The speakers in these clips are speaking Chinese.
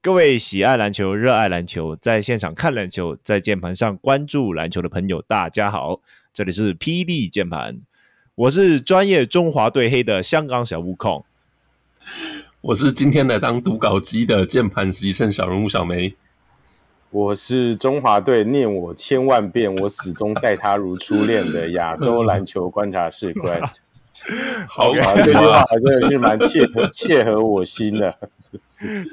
各位喜爱篮球、热爱篮球、在现场看篮球、在键盘上关注篮球的朋友，大家好，这里是霹雳键盘，我是专业中华队黑的香港小悟空，我是今天来当读稿机的键盘习圣小人物小梅，我是中华队念我千万遍，我始终待他如初恋的亚洲篮球观察室Grant。好吧，这句话真的是蛮切合我心的。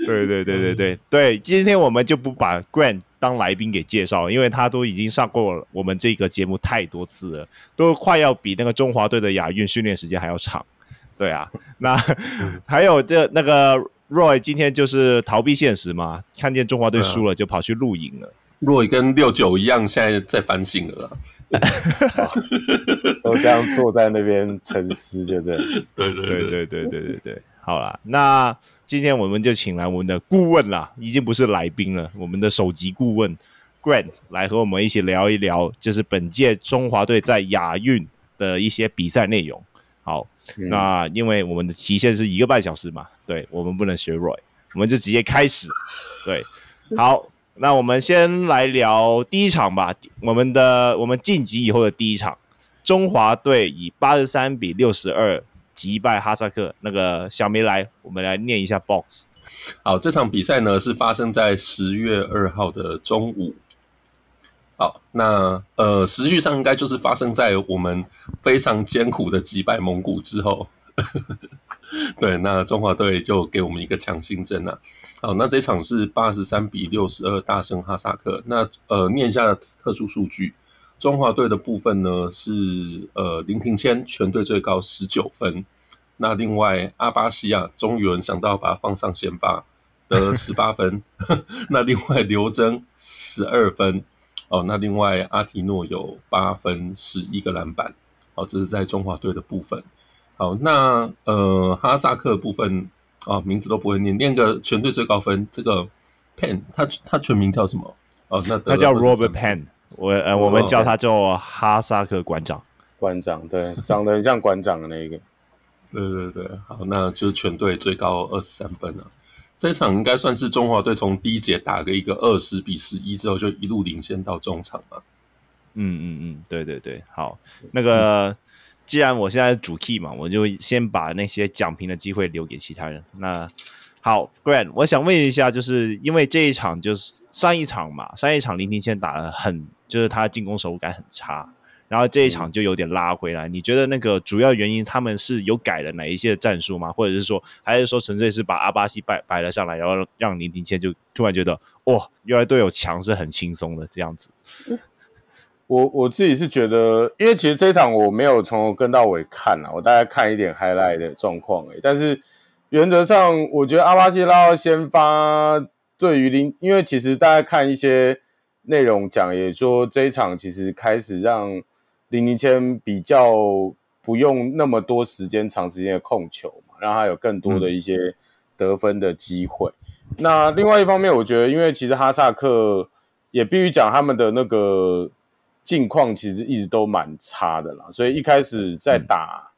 对对对对对对，今天我们就不把 Grant 当来宾给介绍，因为他都已经上过我们这个节目太多次了，都快要比那个中华队的亚运训练时间还要长。对啊，那还有那个 Roy 今天就是逃避现实嘛，看见中华队输了就跑去露营了。Roy 跟69一样，现在在反省了啦。都这样坐在那边沉思，就这样。对对对对对对对对，好啦，那今天我们就请来我们的顾问啦，已经不是来宾了，我们的首席顾问 Grant 来和我们一起聊一聊，就是本届中华队在亚运的一些比赛内容。好，那因为我们的期限是1.5小时嘛，对，我们不能学 Roy， 我们就直接开始。对，好。那我们先来聊第一场吧，我们晋级以后的第一场，中华队以83-62击败哈萨克。那个小梅来，我们来念一下 box。好，这场比赛呢是发生在10月2号的中午。好，那时序上应该就是发生在我们非常艰苦的击败蒙古之后。对，那中华队就给我们一个强心针啊。好，那这场是83-62大胜哈萨克。那念一下特殊数据，中华队的部分呢是林庭谦全队最高19分，那另外阿巴西亚终于有人想到把他放上先发得18分，那另外刘铮12分，哦，那另外阿提诺有8分11个篮板，好，这是在中华队的部分。好，那哈萨克的部分啊，名字都不会念，念个全队最高分这个 Penn， 他全名叫什么？哦，那他叫 Robert Penn， 我们叫他做哈萨克馆长。馆长，对，长得很像馆长的那一个。对对对，好，那就是全队最高23分了。这场应该算是中华队从第一节打个一个20-11之后，就一路领先到中场了。嗯嗯嗯，对对对，好，那个。既然我现在是主 key 嘛，我就先把那些讲评的机会留给其他人。那好 ，Grant， 我想问一下，就是因为这一场就是上一场嘛，上一场林庭谦打得很，就是他进攻手感很差，然后这一场就有点拉回来。你觉得那个主要原因他们是有改了哪一些战术吗？或者是说，还是说纯粹是把阿巴西摆了上来，然后让林庭谦就突然觉得，哦，原来队友强是很轻松的这样子？我自己是觉得，因为其实这一场我没有从头跟到尾看啦，我大概看一点 highlight 的状况而已。但是原则上，我觉得阿巴西拉到先发，对于因为其实大家看一些内容讲，也说这一场其实开始让林庭谦比较不用那么多时间长时间的控球嘛，让他有更多的一些得分的机会。那另外一方面，我觉得因为其实哈萨克也必须讲他们的那个。近况其实一直都蛮差的啦，所以一开始在打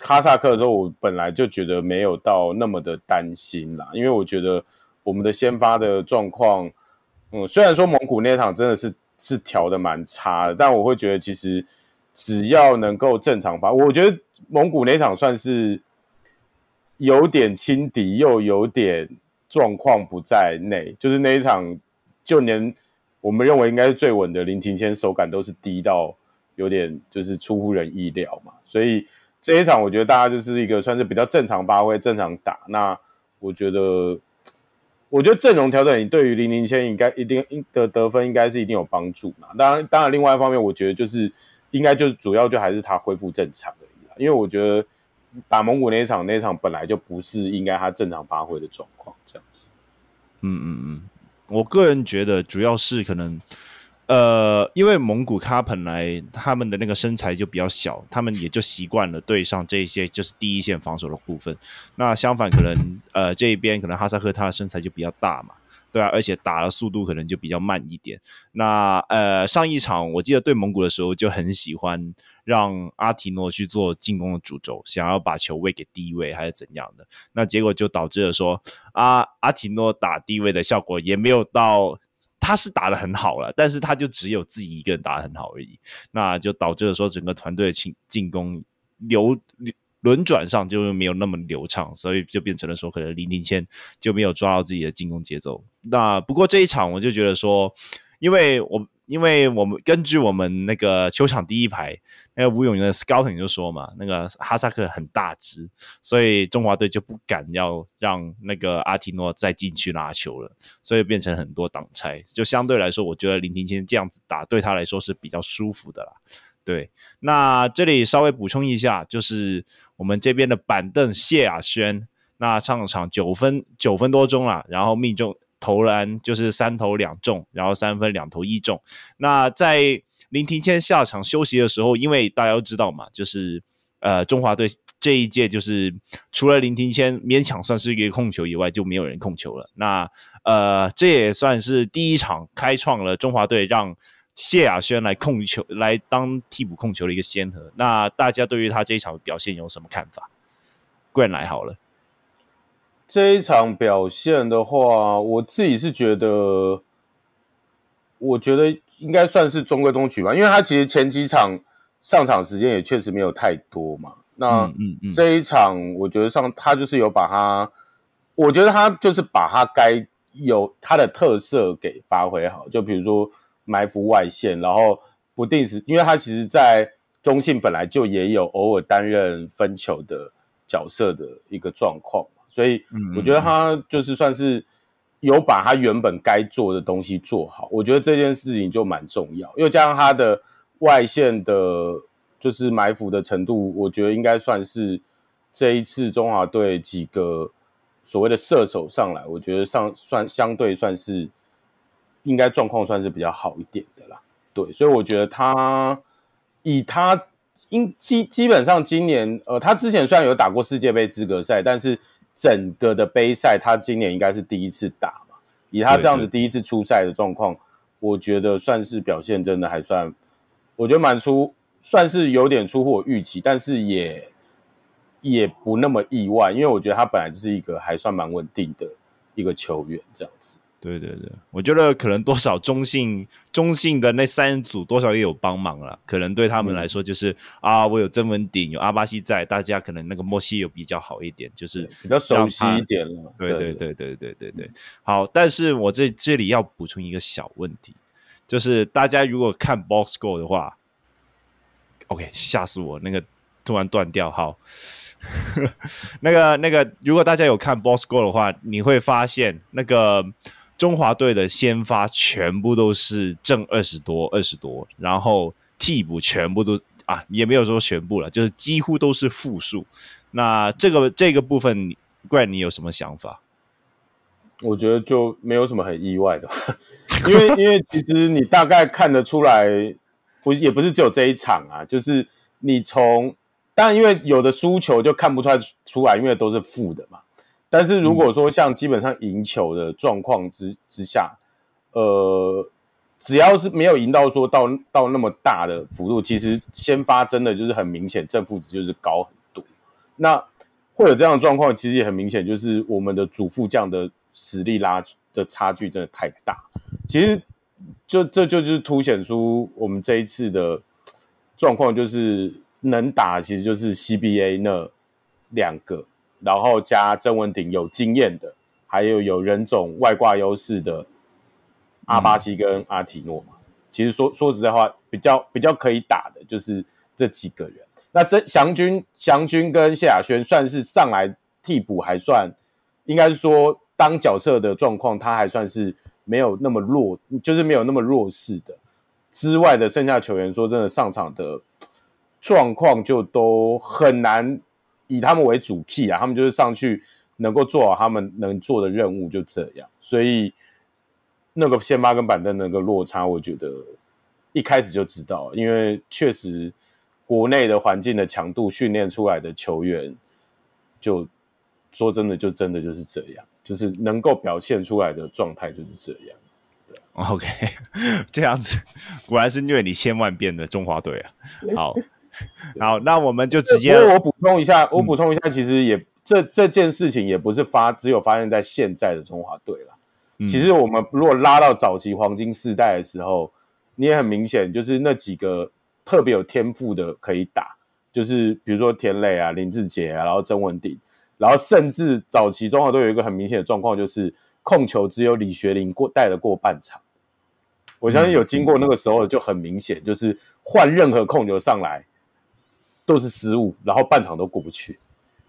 哈萨克的时候，我本来就觉得没有到那么的担心啦，因为我觉得我们的先发的状况，虽然说蒙古那场真的是调的蛮差的，但我会觉得其实只要能够正常发，我觉得蒙古那场算是有点轻敌，又有点状况不在内，就是那一场就连。我们认为应该是最稳的林庭谦手感都是低到有点就是出乎人意料嘛，所以这一场我觉得大家就是一个算是比较正常发挥、正常打。那我觉得阵容调整对于林庭谦应该一定的得分应该是一定有帮助嘛。当然，另外一方面我觉得就是应该就主要就还是他恢复正常而已啦，因为我觉得打蒙古那一场本来就不是应该他正常发挥的状况这样子。嗯嗯嗯。我个人觉得主要是可能，因为蒙古他本来他们的那个身材就比较小，他们也就习惯了对上这些就是第一线防守的部分。那相反可能这一边可能哈萨克他的身材就比较大嘛，对啊，而且打的速度可能就比较慢一点。那上一场我记得对蒙古的时候就很喜欢让阿提诺去做进攻的主轴，想要把球位给低位还是怎样的，那结果就导致了说阿提诺打低位的效果也没有到，他是打得很好了，但是他就只有自己一个人打得很好而已，那就导致了说整个团队的进攻轮转上就没有那么流畅，所以就变成了说可能林庭谦就没有抓到自己的进攻节奏。那不过这一场我就觉得说，因为我们根据我们那个球场第一排那个吴永元的 scouting 就说嘛，那个哈萨克很大只，所以中华队就不敢要让那个阿提诺再进去拿球了，所以变成很多挡拆。就相对来说，我觉得林庭谦这样子打对他来说是比较舒服的啦。对，那这里稍微补充一下，就是我们这边的板凳谢亚轩，那上场9分多钟啦，然后命中投篮就是3投2中，然后3分2投1中。那在林庭谦下场休息的时候，因为大家都知道嘛，就是中华队这一届就是除了林庭谦勉强算是一个控球以外，就没有人控球了。那这也算是第一场开创了中华队让谢亚轩来控球，来当替补控球的一个先河。那大家对于他这一场表现有什么看法？Grant来好了。这一场表现的话，我自己是觉得，应该算是中规中矩吧，因为他其实前几场上场时间也确实没有太多嘛。那这一场，我觉得他就是有把他，我觉得他就是把他该有他的特色给发挥好，就比如说埋伏外线，然后不定时，因为他其实在中信本来就也有偶尔担任分球的角色的一个状况，所以我觉得他就是算是有把他原本该做的东西做好，我觉得这件事情就蛮重要，又加上他的外线的就是埋伏的程度，我觉得应该算是这一次中华队几个所谓的射手上来，我觉得相对算是应该状况算是比较好一点的啦，对，所以我觉得他以他基本上今年他之前虽然有打过世界杯资格赛，但是整个的杯赛他今年应该是第一次打嘛，以他这样子第一次出赛的状况，我觉得算是表现真的还算，我觉得算是有点出乎我预期，但是也不那么意外，因为我觉得他本来就是一个还算蛮稳定的一个球员这样子。对对对，我觉得可能多少中信的那三组多少也有帮忙了，可能对他们来说就是我有曾文鼎有阿巴西在，大家可能那个默契有比较好一点，就是比较熟悉一点了。对对对对对对对，好，但是我这里要补充一个小问题，就是大家如果看 box score 的话 ，OK， 吓死我，那个突然断掉，好，那个如果大家有看 box score 的话，你会发现那个中华队的先发全部都是正20多，然后替补全部都也没有说全部了，就是几乎都是负数。那这个部分 Grant 你有什么想法？我觉得就没有什么很意外的，因为其实你大概看得出来，也不是只有这一场啊，就是你从但因为有的输球就看不出来，因为都是负的嘛。但是如果说像基本上赢球的状况之下，只要是没有赢到说到那么大的幅度，其实先发真的就是很明显正负值就是高很多。那会有这样的状况，其实也很明显就是我们的主副将的实力的差距真的太大。其实这就是凸显出我们这一次的状况，就是能打其实就是 CBA 那两个。然后加曾文鼎有经验的，还有人种外挂优势的阿巴西跟阿提诺嘛。其实说实在话，比较可以打的就是这几个人。那这祥军跟谢亚轩算是上来替补，还算应该是说当角色的状况，他还算是没有那么弱，就是没有那么弱势的。之外的剩下球员，说真的，上场的状况就都很难。以他们为主 key 啊，他们就是上去能够做好他们能做的任务，就这样。所以那个先发跟板凳那个落差，我觉得一开始就知道了，因为确实国内的环境的强度训练出来的球员，就说真的，就真的就是这样，就是能够表现出来的状态就是这样。OK， 这样子果然是虐你千万遍的中华队啊！好，好，那我们就直接我补充一下，其实也这件事情也不是只有发生在现在的中华队啦。其实我们如果拉到早期黄金世代的时候，你也很明显就是那几个特别有天赋的可以打，就是比如说田磊啊、林志杰啊，然后曾文鼎，然后甚至早期中华队有一个很明显的状况就是。控球只有李学林带得过半场，我相信有经过那个时候就很明显，就是换任何控球上来都是失误，然后半场都过不去。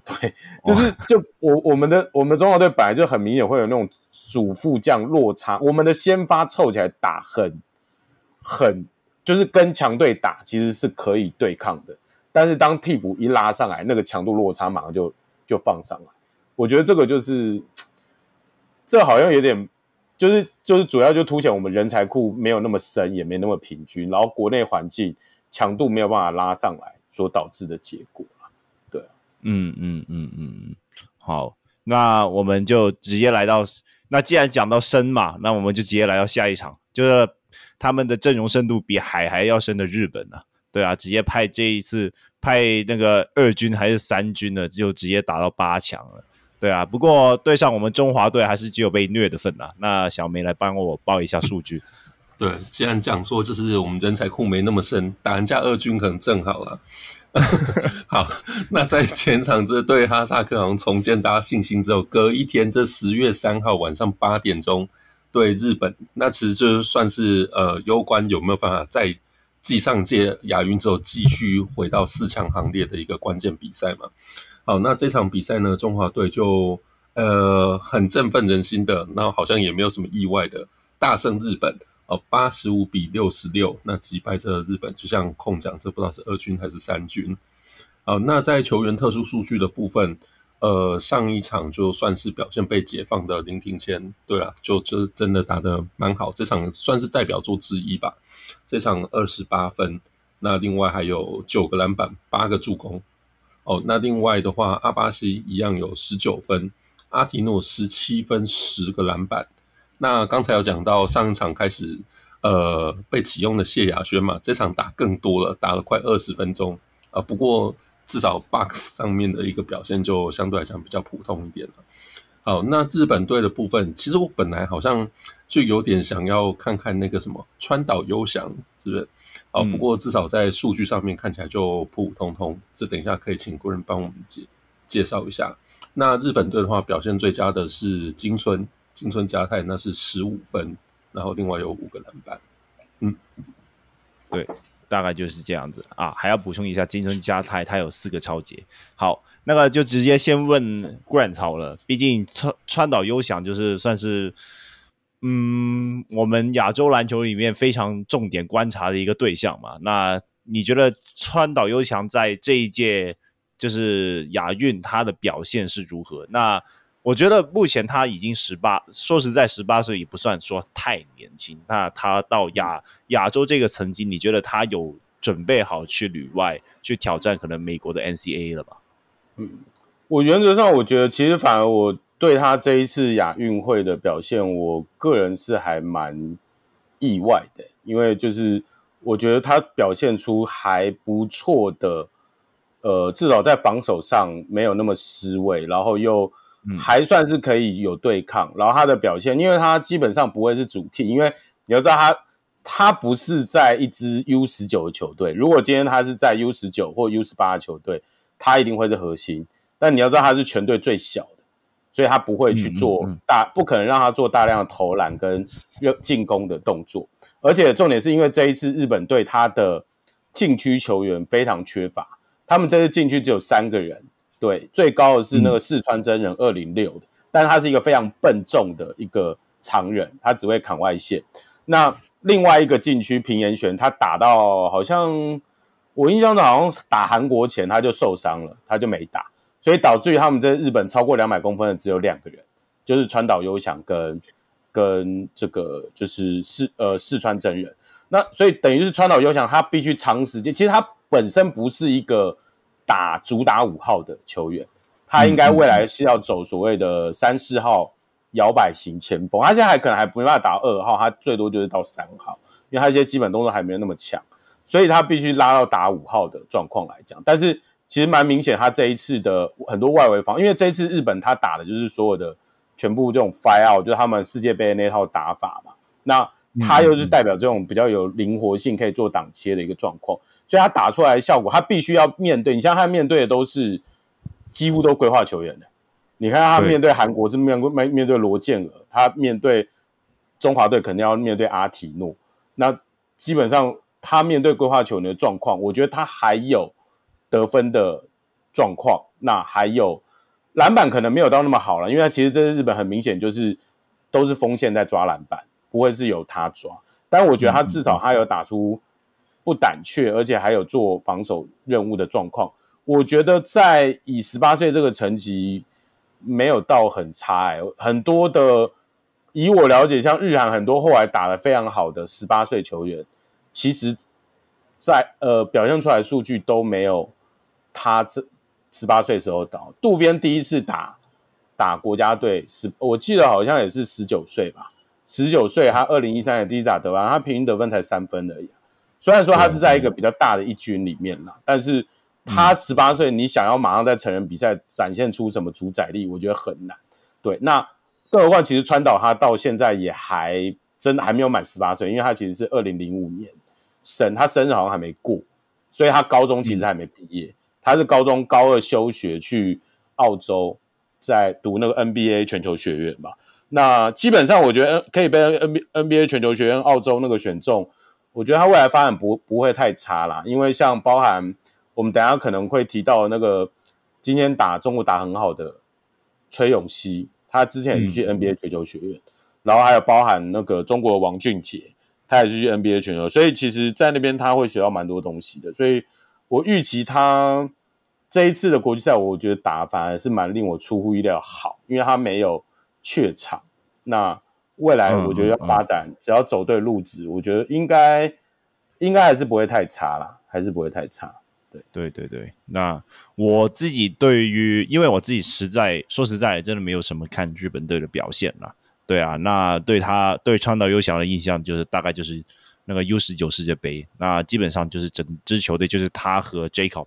对，我们的中华队本来就很明显会有那种主副将落差，我们的先发凑起来打很就是跟强队打其实是可以对抗的，但是当替补一拉上来，那个强度落差马上就放上来。我觉得这个就是。这好像有点就是主要就凸显我们人才库没有那么深，也没那么平均，然后国内环境强度没有办法拉上来所导致的结果。对，好，那我们就直接来到，那既然讲到深嘛，那我们就直接来到下一场，就是他们的阵容深度比海还要深的日本啊，对啊，直接派这一次派那个2军还是3军的，就直接打到8强了。对啊，不过对上我们中华队还是只有被虐的份啦。那小梅来帮我报一下数据。对，既然讲说就是我们人才库没那么深，打人家2军可能正好啦。好，那在前场这对哈萨克好像重建大家信心之后，隔一天这10月3号晚上8点钟对日本，那其实就算是攸关有没有办法再继上届亚运之后继续回到4强行列的一个关键比赛嘛。好，那这场比赛呢，中华队就很振奋人心的，那好像也没有什么意外的大胜日本哦，85比66，那击败这日本，就像空讲，这不知道是2军还是3军。好，那在球员特殊数据的部分，上一场就算是表现被解放的林庭谦，对啦，就是真的打得蛮好，这场算是代表作之一吧。这场28分，那另外还有9个篮板，8个助攻。哦，那另外的话，阿巴西一样有19分，阿提诺17分，10个篮板。那刚才有讲到上一场开始，被启用的谢亚轩嘛，这场打更多了，打了快20分钟。不过至少 box 上面的一个表现就相对来讲比较普通一点了。好，那日本队的部分，其实我本来好像就有点想要看看那个什么川岛优翔，是不是？好，不过至少在数据上面看起来就普普通通，这等一下可以请国人帮我们介绍一下。那日本队的话，表现最佳的是金村佳太，那是15分，然后另外有5个篮板。对，大概就是这样子啊。还要补充一下，金村佳太他有4个超截。好，那个就直接先问 Grant 好了，毕竟川岛优翔就是算是我们亚洲篮球里面非常重点观察的一个对象嘛。那你觉得川岛优翔在这一届就是亚运他的表现是如何？那我觉得目前他已经18，说实在18岁也不算说太年轻，那他到亚洲这个层级，你觉得他有准备好去旅外去挑战可能美国的 NCAA 了吧？我原则上我觉得，其实反而我对他这一次亚运会的表现，我个人是还蛮意外的，因为就是我觉得他表现出还不错的，至少在防守上没有那么失位，然后又还算是可以有对抗，然后他的表现，因为他基本上不会是主替，因为你要知道他不是在一支 U19 的球队，如果今天他是在 U19 或 U18 的球队，他一定会是核心，但你要知道他是全队最小的，所以他不会去做不可能让他做大量的投篮跟进攻的动作。而且重点是因为这一次日本队他的禁区球员非常缺乏，他们这次禁区只有3个人，对，最高的是那个四川真人206的，但他是一个非常笨重的一个常人，他只会砍外线。那另外一个禁区平岩玄，他打到好像。我印象中好像打韩国前他就受伤了，他就没打，所以导致于他们在日本超过200公分的只有2个人，就是川岛优翔跟这个就是四川真人。那所以等于是川岛优翔他必须长时间，其实他本身不是一个主打5号的球员，他应该未来是要走所谓的三四号摇摆型前锋，他现在还可能还没办法打二号，他最多就是到三号，因为他一些基本动作还没有那么强，所以他必须拉到打五号的状况来讲。但是其实蛮明显，他这一次的很多外围防，因为这一次日本他打的就是所有的全部这种 fire out， 就是他们世界杯那套打法嘛。那他又是代表这种比较有灵活性，可以做挡切的一个状况，所以他打出来的效果，他必须要面对。你像他面对的都是几乎都规划球员的，你看他面对韩国是面对罗建尔，他面对中华队肯定要面对阿提诺。那基本上他面对规划球员的状况，我觉得他还有得分的状况，那还有篮板可能没有到那么好了，因为其实这是日本很明显就是都是锋线在抓篮板。不会是由他抓，但我觉得他至少他有打出不胆怯，而且还有做防守任务的状况。我觉得在以18岁这个层级没有到很差、欸、很多的以我了解，像日韩很多后来打得非常好的18岁球员，其实在表现出来的数据都没有他18岁时候到。渡边第一次打国家队，我记得好像也是19岁吧。19岁他2013年第一次打得分，他平均得分才3分而已、啊、虽然说他是在一个比较大的一军里面啦，但是他18岁你想要马上在成人比赛展现出什么主宰力，我觉得很难。对，那更何况其实川岛他到现在也还真的还没有满18岁，因为他其实是2005年生，他生日好像还没过，所以他高中其实还没毕业、他是高中高二休学去澳洲在读那个 NBA 全球学院嘛。那基本上我觉得可以被 NBA 全球学院澳洲那个选中，我觉得他未来发展不会太差啦，因为像包含我们等一下可能会提到那个今天打中国打很好的崔永熙，他之前也是去 NBA 全球学院、然后还有包含那个中国王俊杰，他也是去 NBA 全球，所以其实在那边他会学到蛮多东西的，所以我预期他这一次的国际赛我觉得打反而是蛮令我出乎意料好，因为他没有怯场，那未来我觉得要发展，只要走对路子，我觉得应该还是不会太差啦，还是不会太差。对。那我自己对于，因为我自己说实在真的没有什么看日本队的表现啦。对啊，那对川岛优翔的印象就是大概就是那个 U19 世界杯，那基本上就是整支球队就是他和 Jacob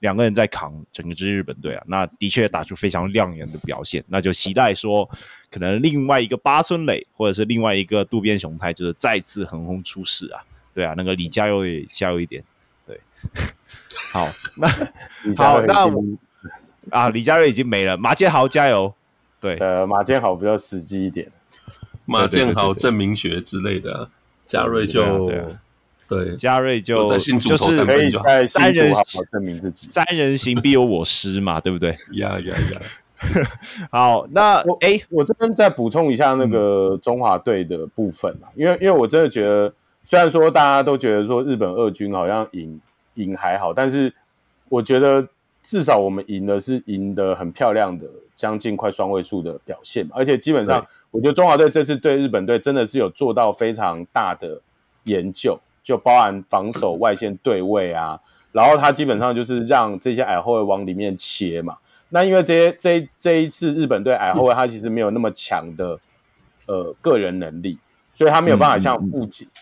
两个人在扛整支日本队啊，那的确打出非常亮眼的表现，那就期待说可能另外一个八村垒或者是另外一个渡边雄太就是再次横空出世啊，对啊，那个李佳佑也加油一点，对，好，那我啊李佳佑已经没了，马建豪加油，对，马建豪比较实际一点，马建豪郑明学之类的、啊。嘉瑞就对，嘉瑞就就是可以在新竹好好证明自己，三人行必有我师嘛，对不对？呀！好，那我这边再补充一下那个中华队的部分嘛，因为我真的觉得，虽然说大家都觉得说日本二军好像赢还好，但是我觉得至少我们赢的很漂亮的，将近快双位数的表现嘛，而且基本上我觉得中华队这次对日本队真的是有做到非常大的研究，就包含防守外线对位啊，然后他基本上就是让这些矮后卫往里面切嘛。那因为这一次日本队矮后卫他其实没有那么强的个人能力，所以他没有办法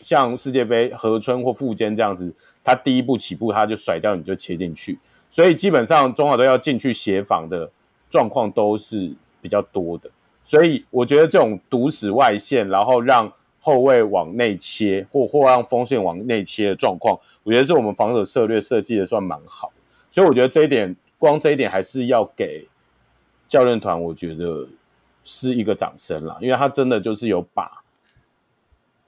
像世界杯河村或富坚这样子，他第一步起步他就甩掉你就切进去，所以基本上中华队要进去协防的状况都是比较多的，所以我觉得这种堵死外线，然后让后卫往内切或让锋线往内切的状况，我觉得是我们防守策略设计的算蛮好，所以我觉得这一点还是要给教练团，我觉得是一个掌声啦，因为他真的就是有把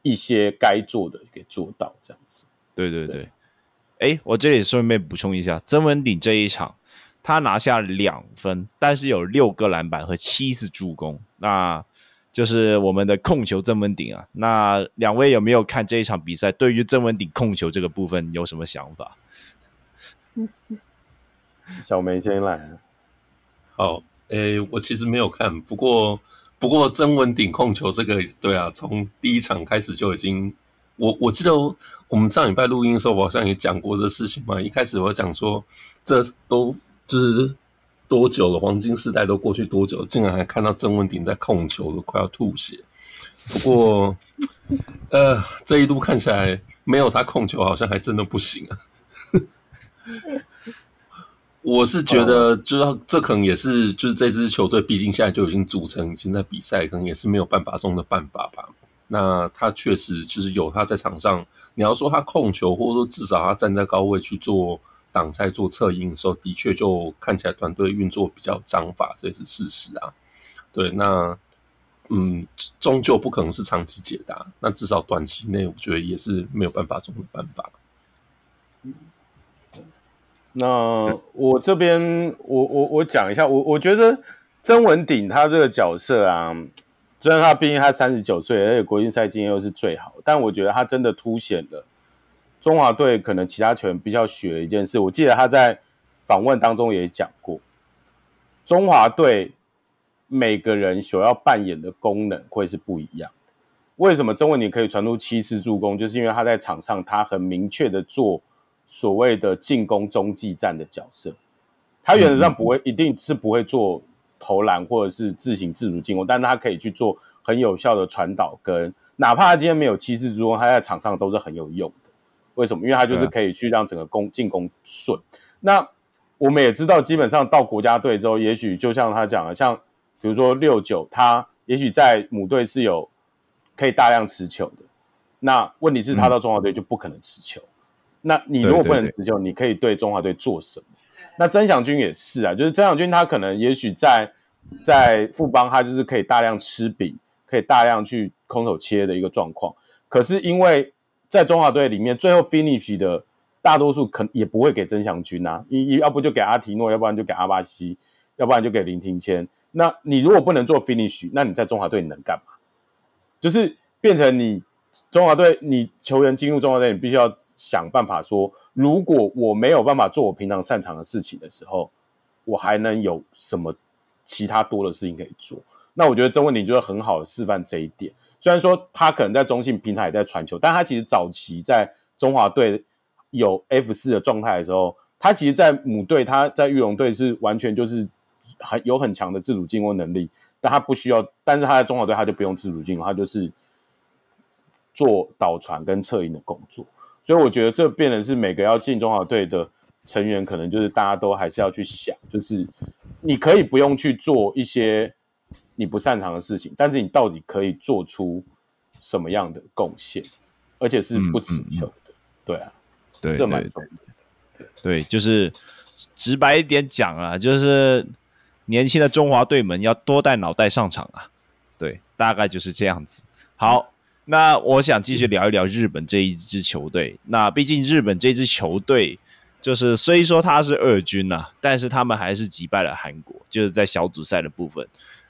一些该做的给做到这样子。对。我这里顺便补充一下，曾文鼎这一场。他拿下2分，但是有6个篮板和7次助攻，那就是我们的控球曾文鼎啊。那两位有没有看这一场比赛？对于曾文鼎控球这个部分有什么想法？小梅先来。好，我其实没有看，不过曾文鼎控球这个，对啊，从第一场开始就已经，我记得我们上礼拜录音的时候，我好像也讲过这事情嘛。一开始我讲说，这都就是多久了，黄金世代都过去多久了，竟然还看到郑文鼎在控球都快要吐血。不过这一度看起来没有他控球好像还真的不行啊。我是觉得就是这可能也是就是这支球队毕竟现在就已经组成已经在比赛，可能也是没有办法中的办法吧。那他确实就是有他在场上，你要说他控球或者说至少他站在高位去做挡拆做策应的时候，的确就看起来团队运作比较章法，这也是事实啊。对，那终究不可能是长期解答，那至少短期内我觉得也是没有办法中的办法。那我这边我讲一下，我觉得曾文鼎他这个角色啊，虽然他毕竟他39岁，而且国际赛经验又是最好，但我觉得他真的凸显了中华队可能其他球员比较学的一件事。我记得他在访问当中也讲过，中华队每个人所要扮演的功能会是不一样的。为什么曾文鼎可以传出7次助攻，就是因为他在场上他很明确的做所谓的进攻中继站的角色，他原则上不会，一定是不会做投篮或者是自行自主进攻，但他可以去做很有效的传导，跟哪怕他今天没有7次助攻，他在场上都是很有用的。为什么？因为他就是可以去让整个进攻顺。那我们也知道，基本上到国家队之后，也许就像他讲的，像比如说69，他也许在母队是有可以大量持球的，那问题是他到中华队就不可能持球。那你如果不能持球，你可以对中华队做什么？那曾祥钧也是啊，就是曾祥钧他可能也许在富邦，他就是可以大量吃饼，可以大量去空手切的一个状况。可是因为在中华队里面，最后 finish 的大多数可能也不会给曾祥钧啊，要不就给阿提诺，要不然就给阿巴西，要不然就给林庭谦。那你如果不能做 finish， 那你在中华队你能干嘛？就是变成你中华队，你球员进入中华队，你必须要想办法说，如果我没有办法做我平常擅长的事情的时候，我还能有什么其他多的事情可以做？那我觉得曾文鼎就会很好的示范这一点。虽然说他可能在中信平台也在传球，但他其实早期在中华队有 F4 的状态的时候，他其实在母队，他在裕隆队是完全就是有很强的自主进攻能力，但他不需要，但是他在中华队他就不用自主进攻，他就是做导传跟策应的工作。所以我觉得这变成是每个要进中华队的成员，可能就是大家都还是要去想，就是你可以不用去做一些你不擅长的事情，但是你到底可以做出什么样的贡献，而且是不持球的。对啊，对，这蛮重要的。对，就是直白一点讲啊，就是年轻的中华队们要多带脑袋上场啊。对，大概就是这样子。好，那我想继续聊一聊日本这一支球队。那毕竟日本这支球队就是虽说他是二军啊，但是他们还是击败了韩国，就是在小组赛的部分。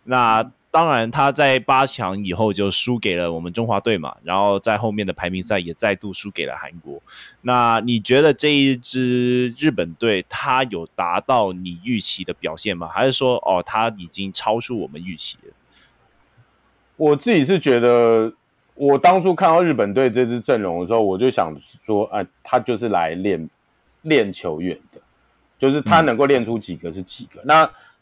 那当然他在8强以后就输给了我们中华队嘛，然后在后面的排名赛也再度输给了韩国。那你觉得这一支日本队他有达到你预期的表现吗？还是说哦，他已经超出我们预期了？我自己是觉得，我当初看到日本队这支阵容的时候，我就想说，他就是来练球员的，就是他能够练出几个是几个。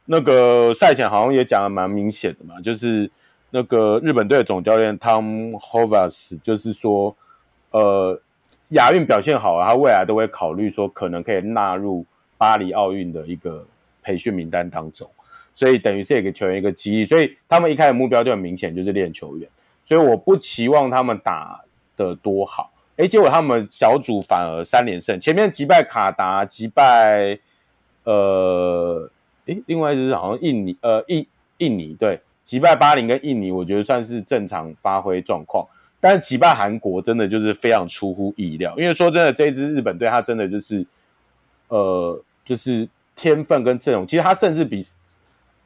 那个赛前好像也讲的蛮明显的嘛，就是那个日本队的总教练 Tom Hovasse 就是说，亚运表现好啊，他未来都会考虑说可能可以纳入巴黎奥运的一个培训名单当中，所以等于是给球员一个激励，所以他们一开始目标就很明显，就是练球员。所以我不期望他们打得多好，结果他们小组反而3连胜，前面击败卡达，击败另外一支好像印尼，对，击败80跟印尼，我觉得算是正常发挥状况，但是击败韩国真的就是非常出乎意料，因为说真的，这一支日本队他真的就是就是天分跟阵容，其实他甚至比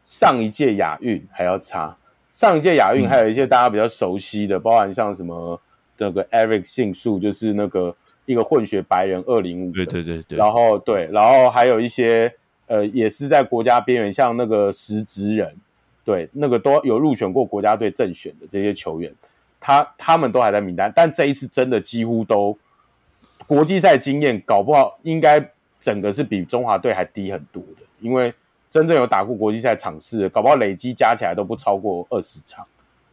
上一届亚运还要差。上一届亚运还有一些大家比较熟悉的，包含像什么那个 Eric 姓素，就是那个一个混血白人205，对对对对，然后还有一些也是在国家边缘，像那个石植人，对，那个都有入选过国家队正选的这些球员，他们都还在名单，但这一次真的几乎都国际赛经验，搞不好应该整个是比中华队还低很多的，因为真正有打过国际赛场次，搞不好累积加起来都不超过20场，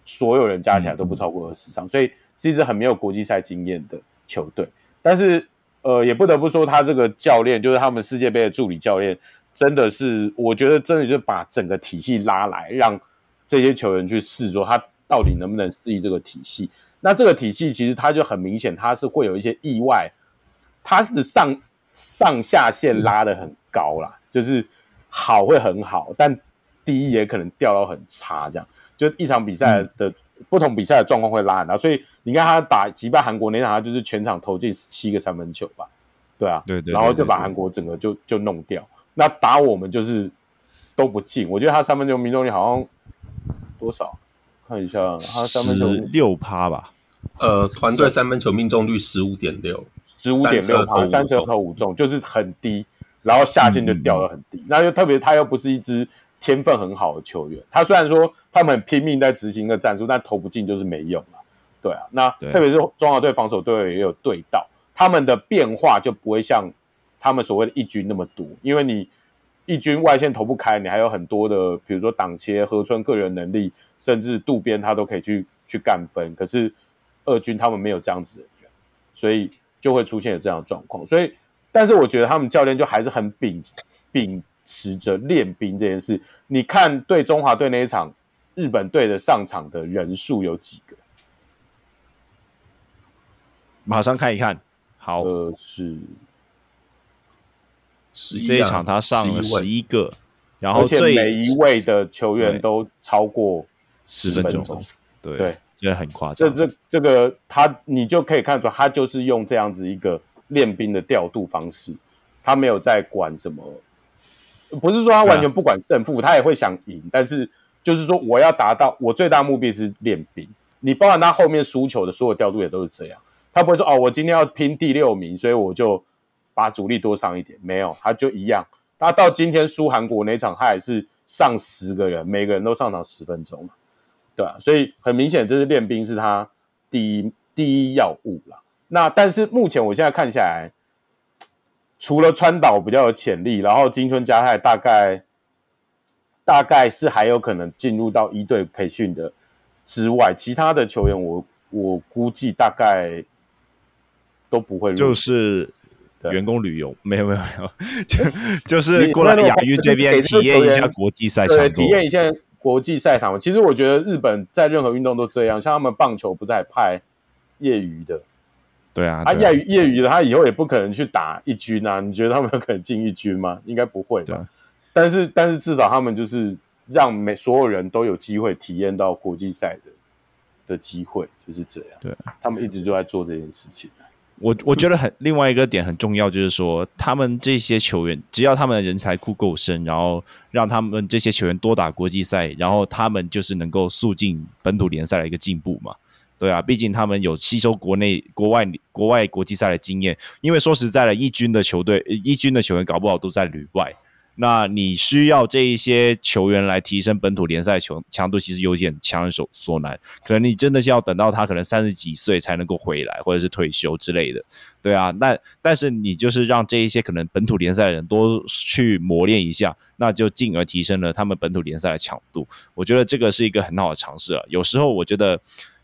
所有人加起来都不超过20场，所以是一支很没有国际赛经验的球队。但是也不得不说，他这个教练就是他们世界杯的助理教练，真的是我觉得真的就把整个体系拉来，让这些球员去试说他到底能不能适应这个体系。那这个体系其实他就很明显，他是会有一些意外，他是上下限拉得很高啦，就是好会很好，但第一也可能掉到很差，这样就一场比赛的不同比赛的状况会拉很大，所以你看他打击败韩国那场，他就是全场投进7个3分球吧，对啊，对对对对对，然后就把韩国整个就弄掉。那打我们就是都不进，我觉得他三分球命中率好像多少？看一下，他三分球 16% 吧。团队三分球命中率 15.6%， 15.6%， 32投5中，就是很低，然后下限就掉得很低。那就特别他又不是一支天分很好的球员，他虽然说他们很拼命在执行的战术，但投不进就是没用了，对啊。那特别是中华队防守队也有对到，他们的变化就不会像他们所谓的一军那么多，因为你一军外线投不开，你还有很多的，比如说挡切、河村个人能力，甚至渡边他都可以去干分。可是二军他们没有这样子的人，所以就会出现这样的状况。所以，但是我觉得他们教练就还是很秉持着练兵这件事。你看对中华队那一场，日本队的上场的人数有几个？马上看一看，好，是。这一场他上了11个，然后这每一位的球员都超过10分钟，对，真的很夸张。这个他你就可以看出，他就是用这样子一个练兵的调度方式，他没有在管什么，不是说他完全不管胜负，他也会想赢，但是就是说我要达到我最大目的是练兵。你包含他后面输球的所有调度也都是这样，他不会说哦，我今天要拼第6名，所以我就。把主力多上一点，没有，他就一样。他到今天输韩国那场，他还是上10个人，每个人都上场10分钟，对啊，所以很明显，这是练兵是他第一要务啦。那但是目前我现在看下来，除了川岛比较有潜力，然后金春加太大概是还有可能进入到一队培训的之外，其他的球员我估计大概都不会入，就是。员工旅游没有就是过来亚运这边体验一下国际赛场，对，体验一下国际赛场。其实我觉得日本在任何运动都这样，像他们棒球不是还派业余的，对啊，他业余的他以后也不可能去打一军啊，你觉得他们有可能进一军吗？应该不会吧。但是至少他们就是让所有人都有机会体验到国际赛的机会，就是这样。对，他们一直就在做这件事情。我觉得另外一个点很重要，就是说他们这些球员只要他们的人才库够深，然后让他们这些球员多打国际赛，然后他们就是能够促进本土联赛的一个进步嘛，对啊，毕竟他们有吸收国外国际赛的经验，因为说实在的，一军的球员搞不好都在旅外，那你需要这一些球员来提升本土联赛强度，其实有点强人所难。可能你真的是要等到他可能30几岁才能够回来，或者是退休之类的，对啊。但是你就是让这一些可能本土联赛的人多去磨练一下，那就进而提升了他们本土联赛的强度。我觉得这个是一个很好的尝试啊。有时候我觉得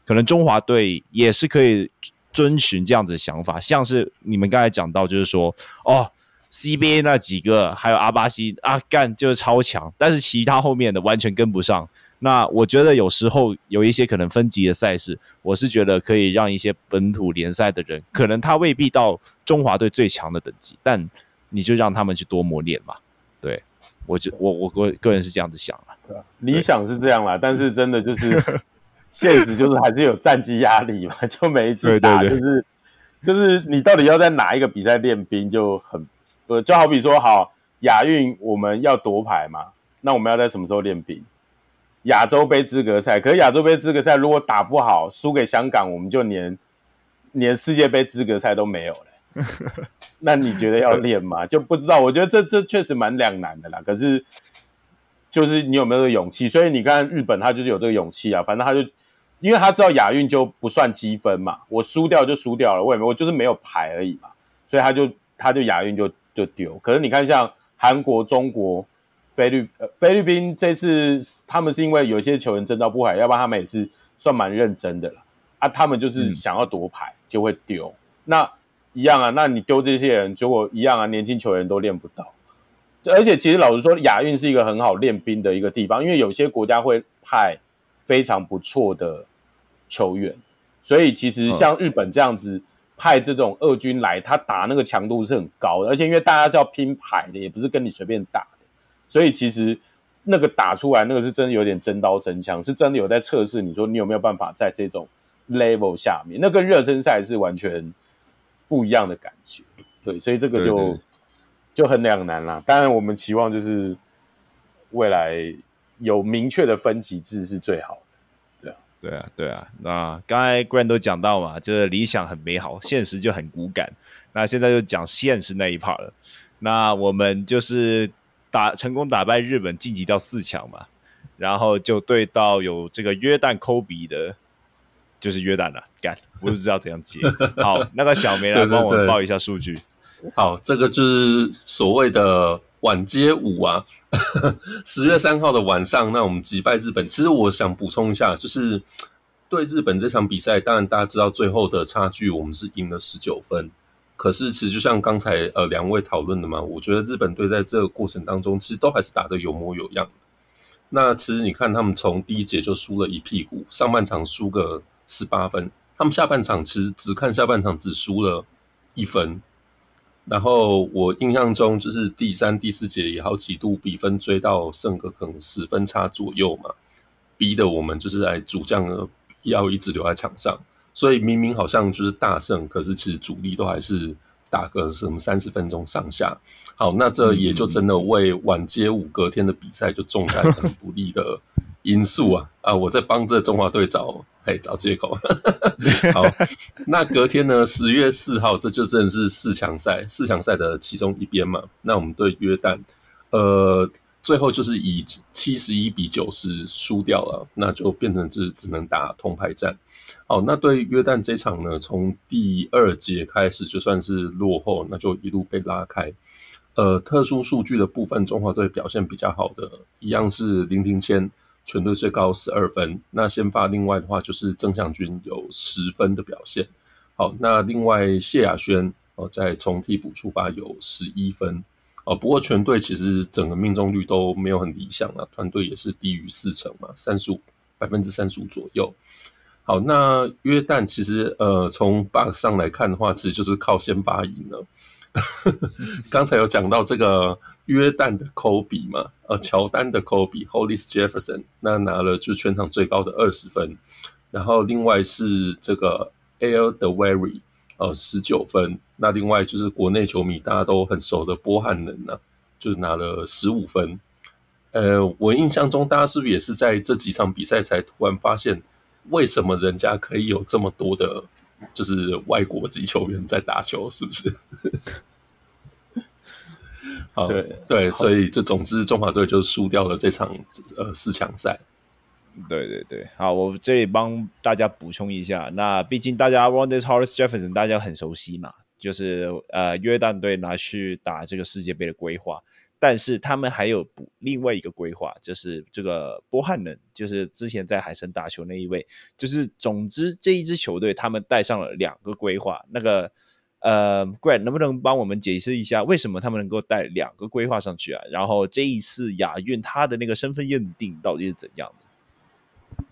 可能中华队也是可以遵循这样子的想法，像是你们刚才讲到，就是说哦。CBA 那几个还有阿巴西啊，干就是超强，但是其他后面的完全跟不上。那我觉得有时候有一些可能分级的赛事，我是觉得可以让一些本土联赛的人，可能他未必到中华队最强的等级，但你就让他们去多磨练嘛。对，我个人是这样子想啦，理想是这样啦，但是真的就是现实就是还是有战绩压力嘛，就每一次打就是你到底要在哪一个比赛练兵就很。就好比说，好亚运我们要夺牌嘛，那我们要在什么时候练兵？亚洲杯资格赛，可是亚洲杯资格赛如果打不好，输给香港，我们就连世界杯资格赛都没有了。那你觉得要练吗？就不知道。我觉得这确实蛮两难的啦。可是就是你有没有这个勇气？所以你看日本，他就是有这个勇气啊。反正他就因为他知道亚运就不算积分嘛，我输掉就输掉了，我就是没有牌而已嘛，所以他就亚运就丢。可是你看像韩国、中国、菲律宾这次他们是因为有些球员争到不海，要不然他们也是算蛮认真的了啊。他们就是想要夺牌就会丢，那一样啊，那你丢这些人，结果一样啊，年轻球员都练不到。而且其实老实说，亚运是一个很好练兵的一个地方，因为有些国家会派非常不错的球员，所以其实像日本这样子派这种二军来，他打那个强度是很高的，而且因为大家是要拼牌的，也不是跟你随便打的，所以其实那个打出来那个是真的有点真刀真枪，是真的有在测试你说你有没有办法在这种 level 下面，那跟热身赛是完全不一样的感觉，对，所以这个就。对对就很两难啦，当然我们期望就是未来有明确的分级制是最好的，对啊，对啊，对啊。那刚才 Grant 都讲到嘛，就是理想很美好，现实就很骨感。那现在就讲现实那一 part 了。那我们就是成功打败日本晋级到四强嘛，然后就对到有这个约旦抠鼻的，就是约旦了，干，我不知道怎样接。好，那个小梅来帮我们报一下数据。对对对好，这个就是所谓的晚街舞啊。10月3号的晚上，那我们击败日本。其实我想补充一下，就是对日本这场比赛，当然大家知道最后的差距我们是赢了19分。可是其实就像刚才两位讨论的嘛，我觉得日本队在这个过程当中其实都还是打得有模有样的。那其实你看他们从第一节就输了一屁股，上半场输个18分，他们下半场其实只看下半场只输了1分。然后我印象中就是第三、第四节也好几度比分追到剩个可能10分差左右嘛，逼得我们就是来主将要一直留在场上，所以明明好像就是大胜，可是其实主力都还是打个什么30分钟上下。好，那这也就真的为晚街舞隔天的比赛就种下很不利的因素啊。啊，我在帮这中华队找借口。好，那隔天呢10月4号这就真的是四强赛的其中一边嘛。那我们对约旦最后就是以71-90输掉了，那就变成是只能打铜牌战。好，那对约旦这场呢，从第二节开始就算是落后，那就一路被拉开。特殊数据的部分，中华队表现比较好的一样是林庭谦，全队最高12分，那先发另外的话就是曾祥军有10分的表现。好，那另外谢亚轩在从替补出发有11分。不过全队其实整个命中率都没有很理想啊，团队也是低于40%嘛，35% 左右。好，那约旦其实从 box 上来看的话，其实就是靠先发赢了。刚才有讲到这个约旦的科比嘛，乔丹的科比 Hollis-Jefferson 那拿了就全场最高的20分，然后另外是这个 Air the Weary 19分，那另外就是国内球迷大家都很熟的波汉人啊，就拿了15分。我印象中大家是不是也是在这几场比赛才突然发现为什么人家可以有这么多的就是外国籍球员在打球，是不是？好，对，所以就总之中华队就输掉了这场四强赛。对对对，好，我这里帮大家补充一下，那毕竟大家 Rondae Hollis-Jefferson 大家很熟悉嘛，就是约旦队拿去打这个世界杯的规划，但是他们还有另外一个规划，就是这个波汉人，就是之前在海神打球那一位，就是总之这一支球队他们带上了两个规划。那个Grant 能不能帮我们解释一下为什么他们能够带两个规划上去啊？然后这一次亚运他的那个身份认定到底是怎样的？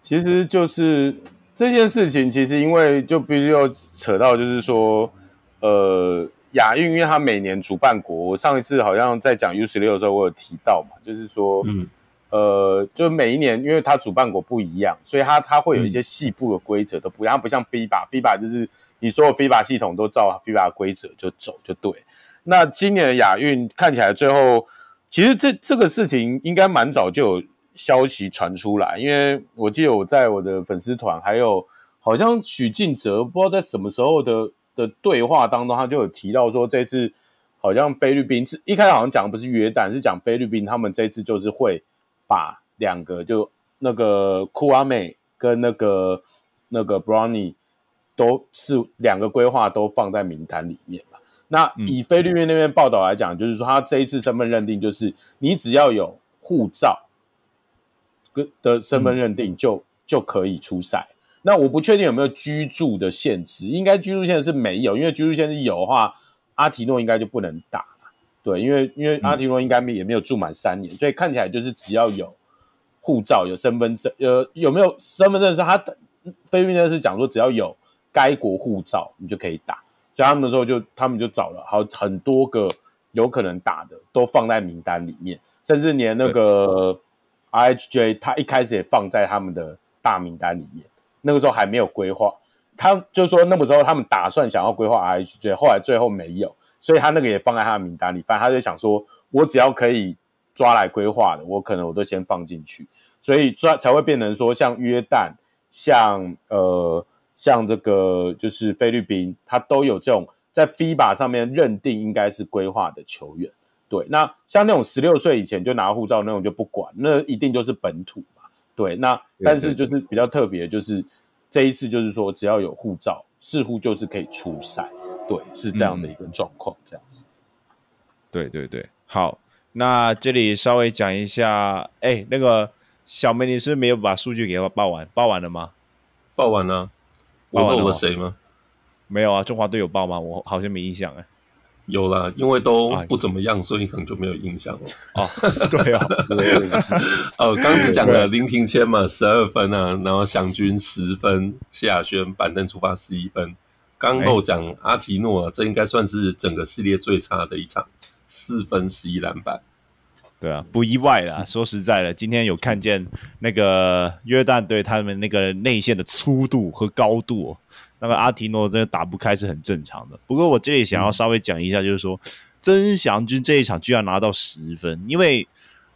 其实就是这件事情，其实因为就必须要扯到就是说亚运，因为他每年主办国，我上一次好像在讲 U16 的时候，我有提到嘛，就是说，就每一年，因为他主办国不一样，所以他会有一些细部的规则都不一样，他不像 FIBA 就是你所有 FIBA 系统都照 FIBA 规则就走就对。那今年的亚运看起来最后，其实这个事情应该蛮早就有消息传出来，因为我记得我在我的粉丝团，还有好像许晋哲不知道在什么时候的对话当中，他就有提到说，这次好像菲律宾一开始好像讲的不是约旦，是讲菲律宾，他们这次就是会把两个就那个 Kouame 跟那个 Broni 都是两个规划都放在名单里面嘛。那以菲律宾那边报道来讲，就是说他这一次身份认定就是你只要有护照的身份认定就可以出赛。那我不确定有没有居住的限制，应该居住限制是没有，因为居住限制有的话，阿提诺应该就不能打了。对，因为阿提诺应该也没有住满3年，所以看起来就是只要有护照、有身份证，有没有身份证是他菲律宾是讲说只要有该国护照你就可以打，所以他们的时候他们就找了好很多个有可能打的都放在名单里面，甚至连那个 RHJ 他一开始也放在他们的大名单里面。那个时候还没有规划，他就说那个时候他们打算想要规划 RHJ， 后来最后没有，所以他那个也放在他的名单里。反正他就想说，我只要可以抓来规划的，我都先放进去，所以才会变成说像约旦、像这个就是菲律宾，他都有这种在 FIBA 上面认定应该是规划的球员。对，那像那种16岁以前就拿护照那种就不管，那一定就是本土。对，那但是就是比较特别，就是这一次就是说，只要有护照，似乎就是可以出赛。对，是这样的一个状况，这样子。对对对，好，那这里稍微讲一下，哎，那个小梅，你是没有把数据给报完，报完了吗？报完了，我报了谁吗？没有啊，中华队有报吗？我好像没印象哎。有啦，因为都不怎么样，所以可能就没有印象了。哦，对啊，哦，刚刚讲了林庭谦嘛，12分啊，然后祥军10分，谢亚轩板凳出发11分。刚漏讲阿提诺啊，这应该算是整个系列最差的一场，4分11篮板。对啊，不意外啦。说实在的，今天有看见那个约旦队他们那个内线的粗度和高度哦。那个阿提诺真的打不开是很正常的，不过我这里想要稍微讲一下，就是说曾祥军这一场居然拿到10分，因为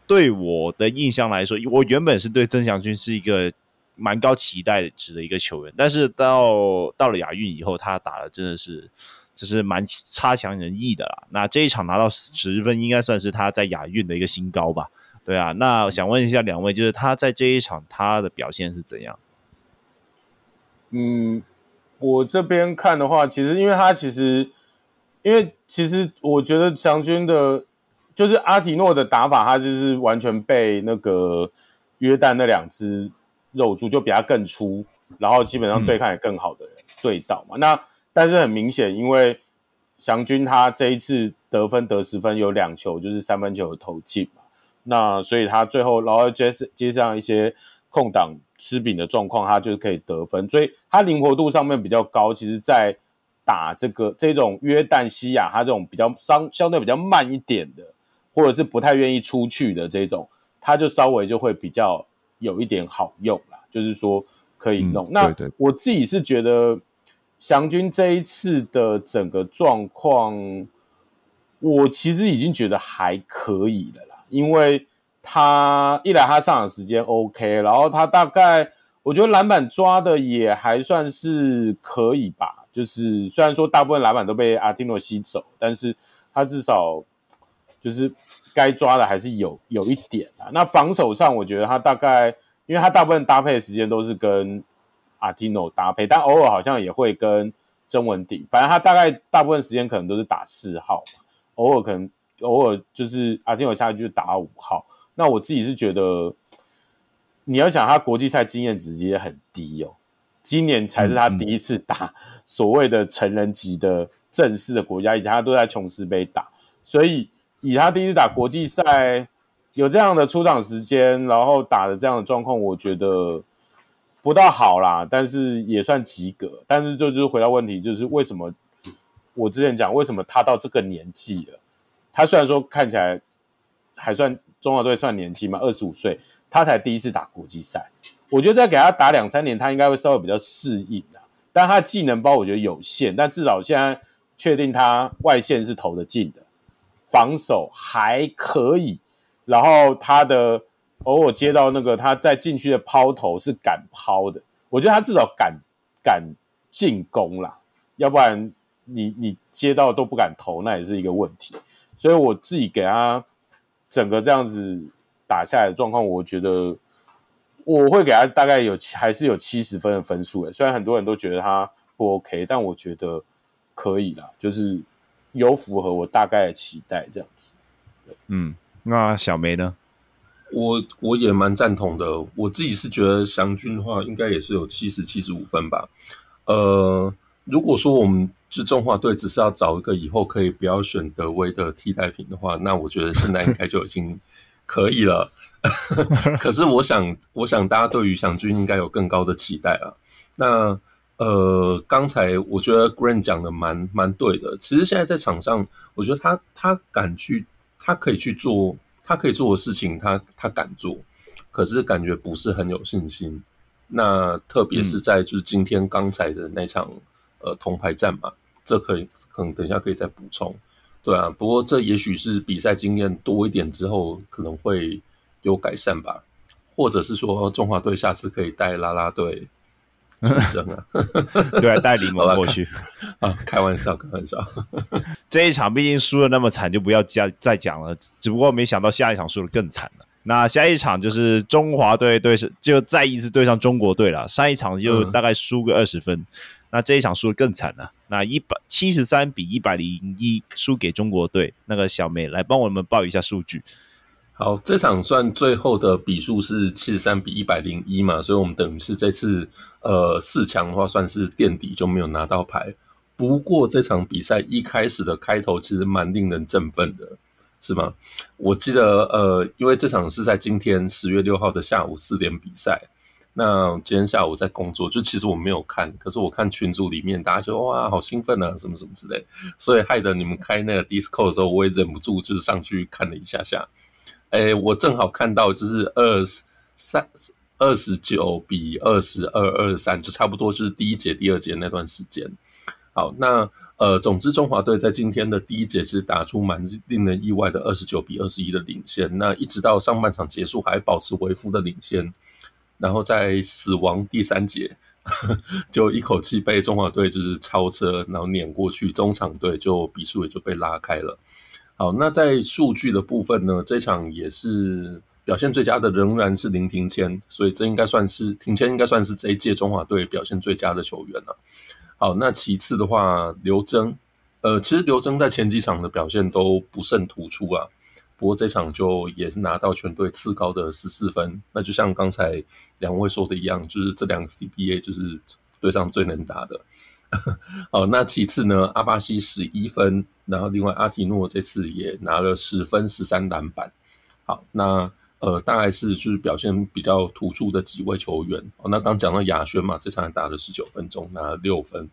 对我的印象来说，我原本是对曾祥军是一个蛮高期待值的一个球员，但是到了亚运以后，他打的真的是就是蛮差强人意的啦。那这一场拿到10分，应该算是他在亚运的一个新高吧？对啊，那想问一下两位，就是他在这一场他的表现是怎样？嗯。我这边看的话，其实因为其实我觉得祥军的，就是阿提诺的打法，他就是完全被那个约旦那两只肉猪就比他更粗，然后基本上对抗也更好的人对到嘛。那但是很明显，因为祥军他这一次得分得10分，有2球就是3分球的投进嘛，那所以他最后然后接上一些空档。吃饼的状况，他就是可以得分，所以他灵活度上面比较高。其实，在打这种约旦、西亚，他这种比较相对比较慢一点的，或者是不太愿意出去的这种，他就稍微就会比较有一点好用啦。就是说可以弄。那对对我自己是觉得，祥军这一次的整个状况，我其实已经觉得还可以了啦，因为。他一来他上场时间 OK， 然后他大概我觉得篮板抓的也还算是可以吧，就是虽然说大部分篮板都被阿提诺吸走，但是他至少就是该抓的还是有一点啦。那防守上我觉得他大概因为他大部分搭配的时间都是跟阿提诺搭配，但偶尔好像也会跟曾文鼎，反正他大概大部分时间可能都是打4号嘛，偶尔就是阿提诺下去就打5号。那我自己是觉得，你要想他国际赛经验值也很低哦，今年才是他第一次打所谓的成人级的正式的国家，以前他都在琼斯杯打，所以以他第一次打国际赛有这样的出场时间，然后打的这样的状况，我觉得不到好啦，但是也算及格。但是就是回到问题，就是为什么我之前讲，为什么他到这个年纪了，他虽然说看起来还算。中华队算年轻嘛，25岁，他才第一次打国际赛。我觉得再给他打2-3年，他应该会稍微比较适应啦。但他技能包我觉得有限，但至少现在确定他外线是投得进的，防守还可以。然后他的偶尔接到那个他在禁区的抛投是敢抛的，我觉得他至少敢进攻啦，要不然你接到都不敢投，那也是一个问题。所以我自己给他。整个这样子打下来的状况，我觉得我会给他大概还是有70分的分数。虽然很多人都觉得他不 OK， 但我觉得可以啦，就是有符合我大概的期待这样子。嗯，那小梅呢？我也蛮赞同的，我自己是觉得祥军的话应该也是有 70-75 分吧。如果说我们就中华队只是要找一个以后可以不要选德威的替代品的话，那我觉得现在应该就已经可以了。可是我想大家对于祥军应该有更高的期待了。那刚才我觉得 Grant 讲的蛮对的。其实现在在场上，我觉得他可以去做他可以做的事情，他敢做，可是感觉不是很有信心。那特别是在就是今天刚才的那场铜牌战嘛，这可能等一下可以再补充。对啊，不过这也许是比赛经验多一点之后可能会有改善吧，或者是说中华队下次可以带啦啦队出征啊。对啊，带柠檬过去啊，开玩笑。这一场毕竟输了那么惨，就不要再讲了。只不过没想到下一场输得更惨了。那下一场就是中华队就再一次对上中国队了，上一场就大概输个20分，那这一场输得更惨了，那173-101输给中国队。那个小美来帮我们报一下数据。好，这场算最后的比数是73-101嘛，所以我们等于是这次四强的话算是垫底，就没有拿到牌。不过这场比赛一开始的开头其实蛮令人振奋的，是吗？我记得因为这场是在今天10月6号的下午4点比赛，那今天下午在工作，就其实我没有看，可是我看群组里面大家就哇好兴奋啊什么什么之类，所以害得你们开那个 Discord 的时候我也忍不住就是上去看了一下下。诶，我正好看到就是29-22-23，就差不多就是第一节第二节那段时间。好，那总之中华队在今天的第一节是打出蛮令人意外的29-21的领先，那一直到上半场结束还保持微幅的领先，然后在死亡第三节就一口气被中华队就是超车，然后碾过去，中场队就比数也就被拉开了。好，那在数据的部分呢，这场也是表现最佳的仍然是林庭谦，所以这应该算是庭谦应该算是这一届中华队表现最佳的球员了。好，那其次的话，刘铮，其实刘铮在前几场的表现都不甚突出啊，不过这场就也是拿到全队次高的14分，那就像刚才两位说的一样，就是这两个 CBA 就是队上最能打的。好，那其次呢，阿巴西11分，然后另外阿提诺这次也拿了10分13篮板。好，那大概是就是表现比较突出的几位球员。哦、那刚讲到亚轩嘛，这场也打了19分钟，拿了6分。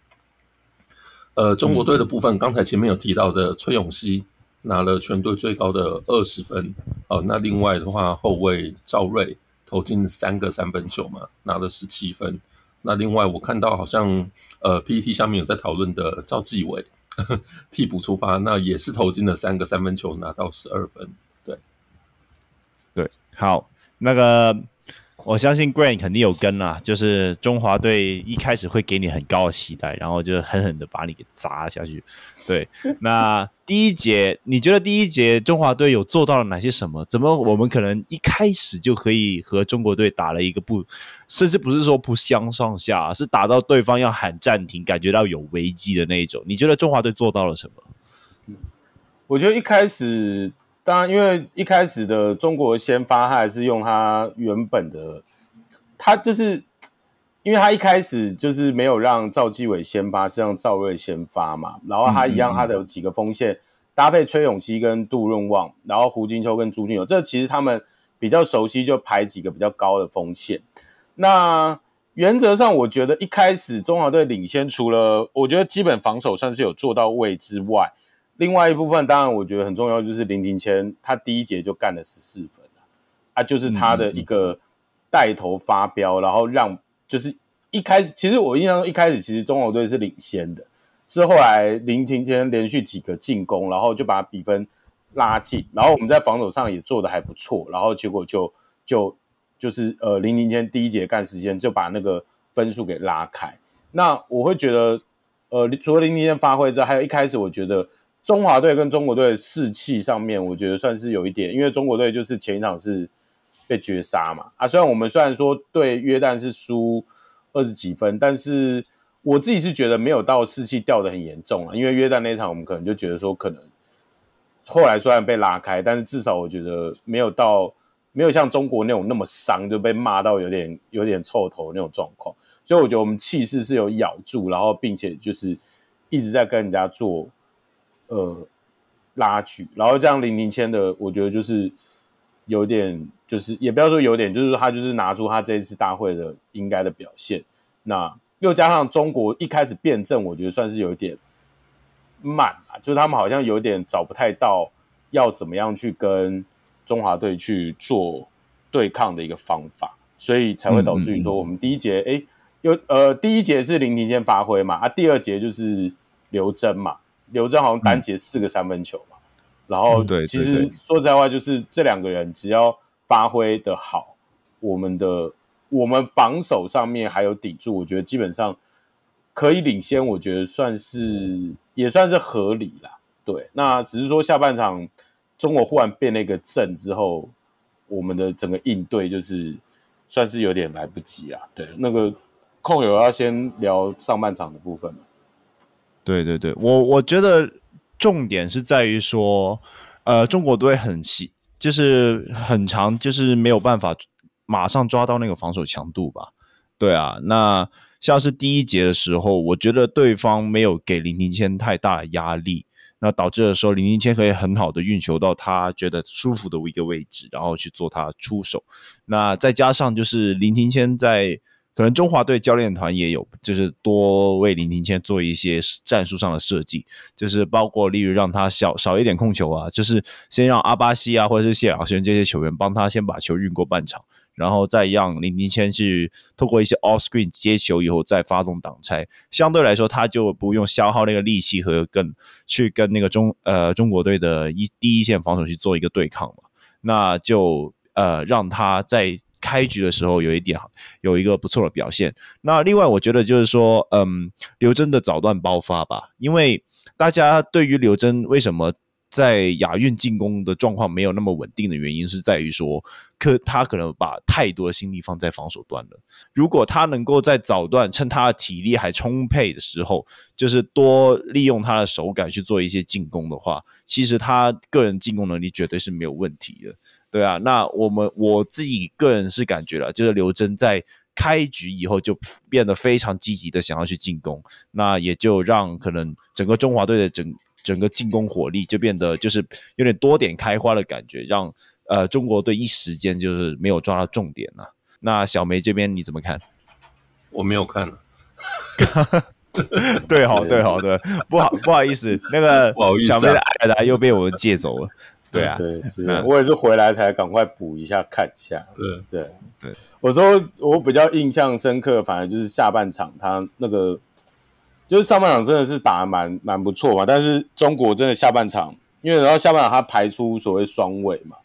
中国队的部分，刚才前面有提到的崔永熙拿了全队最高的20分。哦，那另外的话，后卫赵睿投进3个三分球嘛，拿了17分。那另外我看到好像PPT 下面有在讨论的赵继伟替补出发，那也是投进了3个三分球，拿到12分。对，好，那个我相信 Grant 肯定有跟啦，就是中华队一开始会给你很高的期待，然后就狠狠的把你给砸下去。对，那第一节你觉得第一节中华队有做到了哪些什么？怎么我们可能一开始就可以和中国队打了一个甚至不是说不相上下，是打到对方要喊暂停，感觉到有危机的那一种？你觉得中华队做到了什么？我觉得一开始。当然，因为一开始的中国先发，他还是用他原本的，他就是因为他一开始就是没有让赵继伟先发，是让赵睿先发嘛。然后他一样，他的有几个锋线搭配崔永熙跟杜润旺，然后胡金秋跟朱俊友，这其实他们比较熟悉，就排几个比较高的锋线。那原则上，我觉得一开始中华队领先，除了我觉得基本防守算是有做到位之外。另外一部分当然我觉得很重要，就是林庭谦他第一节就干了14分啊，就是他的一个带头发飙，然后让就是一开始其实我印象中一开始其实中国队是领先的，是后来林庭谦连续几个进攻，然后就把比分拉近，然后我们在防守上也做得还不错，然后结果就是林庭谦第一节干时间就把那个分数给拉开。那我会觉得除了林庭谦发挥之外，还有一开始我觉得。中华队跟中国队士气上面，我觉得算是有一点，因为中国队就是前一场是被绝杀嘛啊，虽然说对约旦是输20几分，但是我自己是觉得没有到士气掉得很严重啊，因为约旦那场我们可能就觉得说可能后来虽然被拉开，但是至少我觉得没有到没有像中国那种那么伤，就被骂到有点臭头那种状况。所以我觉得我们气势是有咬住，然后并且就是一直在跟人家做拉锯，然后这样0-0签的，我觉得就是有点，就是也不要说有点，就是他就是拿出他这一次大会的应该的表现。那又加上中国一开始辩证，我觉得算是有点慢啊，就是他们好像有点找不太到要怎么样去跟中华队去做对抗的一个方法，所以才会导致于说我们第一节第一节是0-0先发挥嘛，啊，第二节就是刘铮嘛，刘铮好像单节4个3分球嘛，然后其实说实在话就是这两个人只要发挥的好，我们防守上面还有抵住，我觉得基本上可以领先，我觉得也算是合理啦。对，那只是说下半场。中国忽然变了一个阵之后，我们的整个应对就是算是有点来不及啦。对，那个控友要先聊上半场的部分。对对对，我觉得重点是在于说，中国队很长，就是没有办法马上抓到那个防守强度吧。对啊，那像是第一节的时候，我觉得对方没有给0-0签太大的压力。那导致的时候，0-0签可以很好的运球到他觉得舒服的一个位置，然后去做他出手。那再加上就是0-0签在可能中华队教练团也有，就是多为0-0签做一些战术上的设计，就是包括例如让他少一点控球啊，就是先让阿巴西啊或者是谢尔轩这些球员帮他先把球运过半场，然后再让0-0签去透过一些 off screen 接球以后再发动挡拆，相对来说他就不用消耗那个力气和去跟那个中国队的第一线防守去做一个对抗嘛，那就让他在开局的时候有一个不错的表现。那另外我觉得就是说，刘铮的早段爆发吧，因为大家对于刘铮为什么在亚运进攻的状况没有那么稳定的原因是在于说他可能把太多的心力放在防守端了，如果他能够在早段趁他的体力还充沛的时候就是多利用他的手感去做一些进攻的话，其实他个人进攻能力绝对是没有问题的。对啊，那我自己个人是感觉了，就是刘铮在开局以后就变得非常积极的想要去进攻，那也就让可能整个中华队的整个进攻火力就变得就是有点多点开花的感觉，让中国队一时间就是没有抓到重点了。那小梅这边你怎么看？我没有看对好对好的不好意思，那个小梅的爱达又被我们借走了。对啊，对是啊，我也是回来才赶快补一下看一下。对对，我说我比较印象深刻，反正就是下半场他那个。就是上半场真的是打得蛮不错嘛，但是中国真的下半场，因为然后下半场他排出所谓双卫嘛，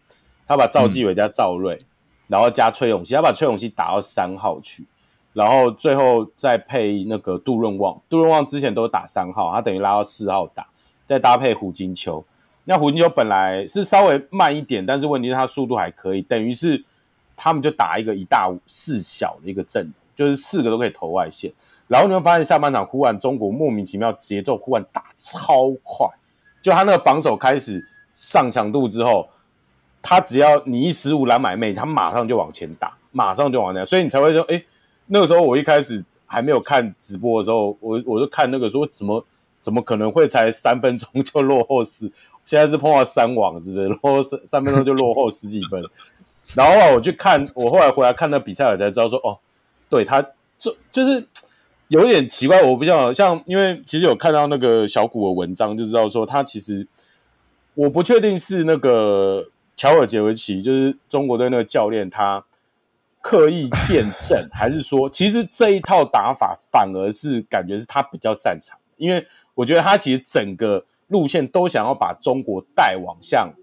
他把赵继伟加赵睿，然后加崔永熙，他把崔永熙打到3号去，然后最后再配那个杜润旺，杜润旺之前都打3号，他等于拉到4号打，再搭配胡金秋，那胡金秋本来是稍微慢一点，但是问题是他速度还可以，等于是他们就打一个1大4小的一个阵容，就是4个都可以投外线。然后你会发现下半场忽然中国莫名其妙节奏忽然打超快，就他那个防守开始上强度之后，他只要你一失误篮买妹，他马上就往前打，马上就往前打，所以你才会说，哎，那个时候我一开始还没有看直播的时候，我就看那个说怎么可能会才3分钟就落后10，现在是碰到3网是不是？然后3分钟就落后10几分，然后我后来回来看那比赛，我才知道说，哦，对他就是。有点奇怪，我不想像，因为其实有看到那个小谷的文章，就知道说他其实我不确定是那个乔尔杰维奇，就是中国队那个教练，他刻意辩证，还是说其实这一套打法反而是感觉是他比较擅长，因为我觉得他其实整个路线都想要把中国带往向，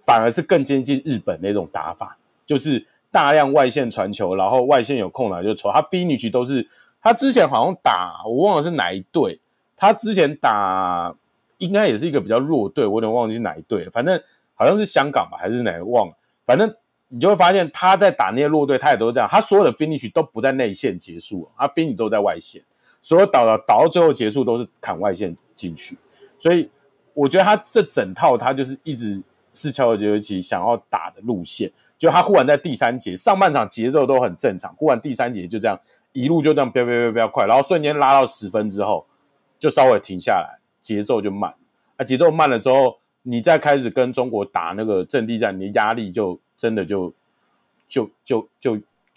反而是更接近日本那种打法，就是大量外线传球，然后外线有空档就投，他 finish 都是。他之前好像打，我忘了是哪一队。他之前打应该也是一个比较弱队，我有点忘记哪一队，反正好像是香港吧，还是哪个忘了。反正你就会发现他在打那些弱队，他也都是这样。他所有的 finish 都不在内线结束，他 finish 都在外线，所有倒到最后结束都是砍外线进去。所以我觉得他这整套他就是一直是乔尔杰维奇想要打的路线，就他忽然在第三节上半场节奏都很正常，忽然第三节就这样一路就这样飙飙飙飙快，然后瞬间拉到十分之后就稍微停下来，节奏就慢，节奏慢了之后你再开始跟中国打那个阵地战，你的压力就真的就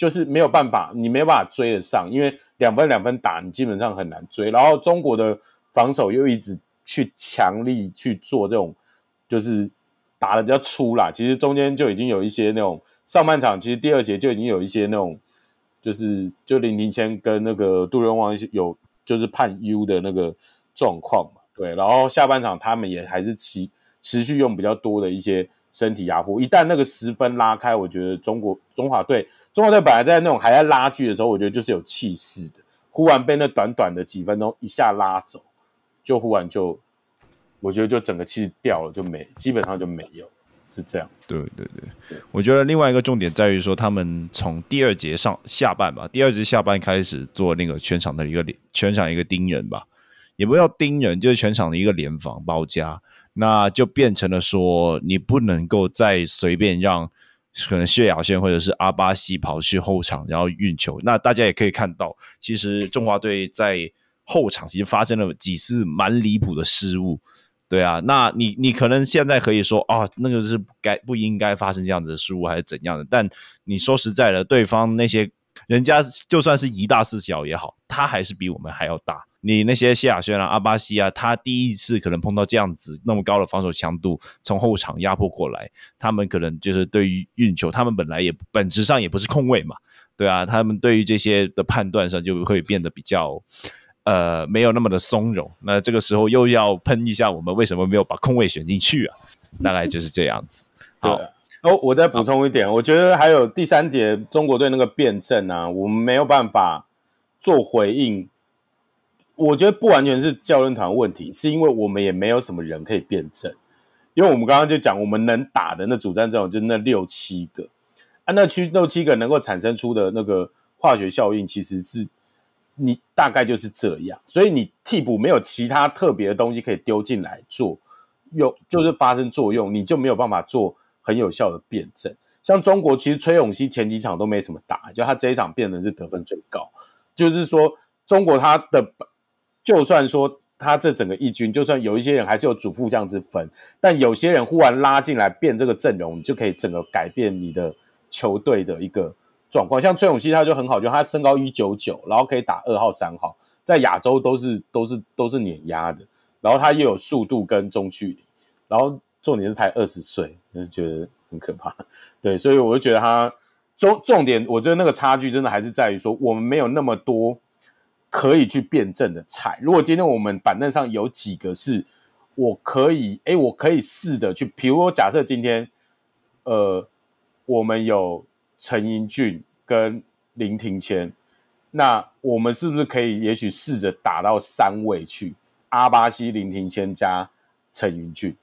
是没有办法，你没有办法追得上，因为两分打你基本上很难追，然后中国的防守又一直去强力去做这种就是打得比较粗啦，其实中间就已经有一些那种上半场其实第二节就已经有一些那种就是就林庭谦跟那个杜仁王有就是判 U 的那个状况嘛，对，然后下半场他们也还是持续用比较多的一些身体压迫，一旦那个十分拉开，我觉得中华队本来在那种还在拉锯的时候，我觉得就是有气势的，忽然被那短短的几分钟一下拉走，就忽然就我觉得就整个气势掉了，就没，基本上就没有，是这样。对对对，我觉得另外一个重点在于说，他们从第二节下半吧，第二节下半开始做那个全场一个盯人吧，也不要盯人，就是全场的一个联防包夹，那就变成了说你不能够再随便让可能谢雅轩或者是阿巴西跑去后场然后运球。那大家也可以看到，其实中华队在后场其实发生了几次蛮离谱的失误。对啊，那你可能现在可以说啊，那个是不应该发生这样子的失误还是怎样的，但你说实在的，对方那些人家就算是一大四小也好，他还是比我们还要大。你那些谢亚轩啊、阿巴西啊，他第一次可能碰到这样子那么高的防守强度，从后场压迫过来，他们可能就是对于运球，他们本来也本质上也不是控卫嘛，对啊，他们对于这些的判断上就会变得比较没有那么的松容，那这个时候又要喷一下我们为什么没有把控卫选进去啊，大概就是这样子。好，我再补充一点，我觉得还有第三节中国队那个辩证啊，我们没有办法做回应，我觉得不完全是教练团问题，是因为我们也没有什么人可以辩证，因为我们刚刚就讲我们能打的那主战阵容就是那六七个啊，那六七个能够产生出的那个化学效应其实是你大概就是这样，所以你替补没有其他特别的东西可以丢进来做，就是发生作用，你就没有办法做很有效的辩证。像中国其实崔永熙前几场都没什么打，就他这一场变成是得分最高，就是说中国他的就算说他这整个一军，就算有一些人还是有主副将之分，但有些人忽然拉进来变这个阵容，你就可以整个改变你的球队的一个状况。像崔永熙他就很好，就他身高199，然后可以打2号3号，在亚洲都是碾压的，然后他也有速度跟中距离，然后重点是才20岁，就觉得很可怕。对，所以我就觉得他重点我觉得那个差距真的还是在于说我们没有那么多可以去辩证的菜，如果今天我们板凳上有几个是我可以试的去，比如说假设今天我们有陈盈俊跟林庭谦，那我们是不是可以也许试着打到三位去，阿巴西、林庭谦加陈盈俊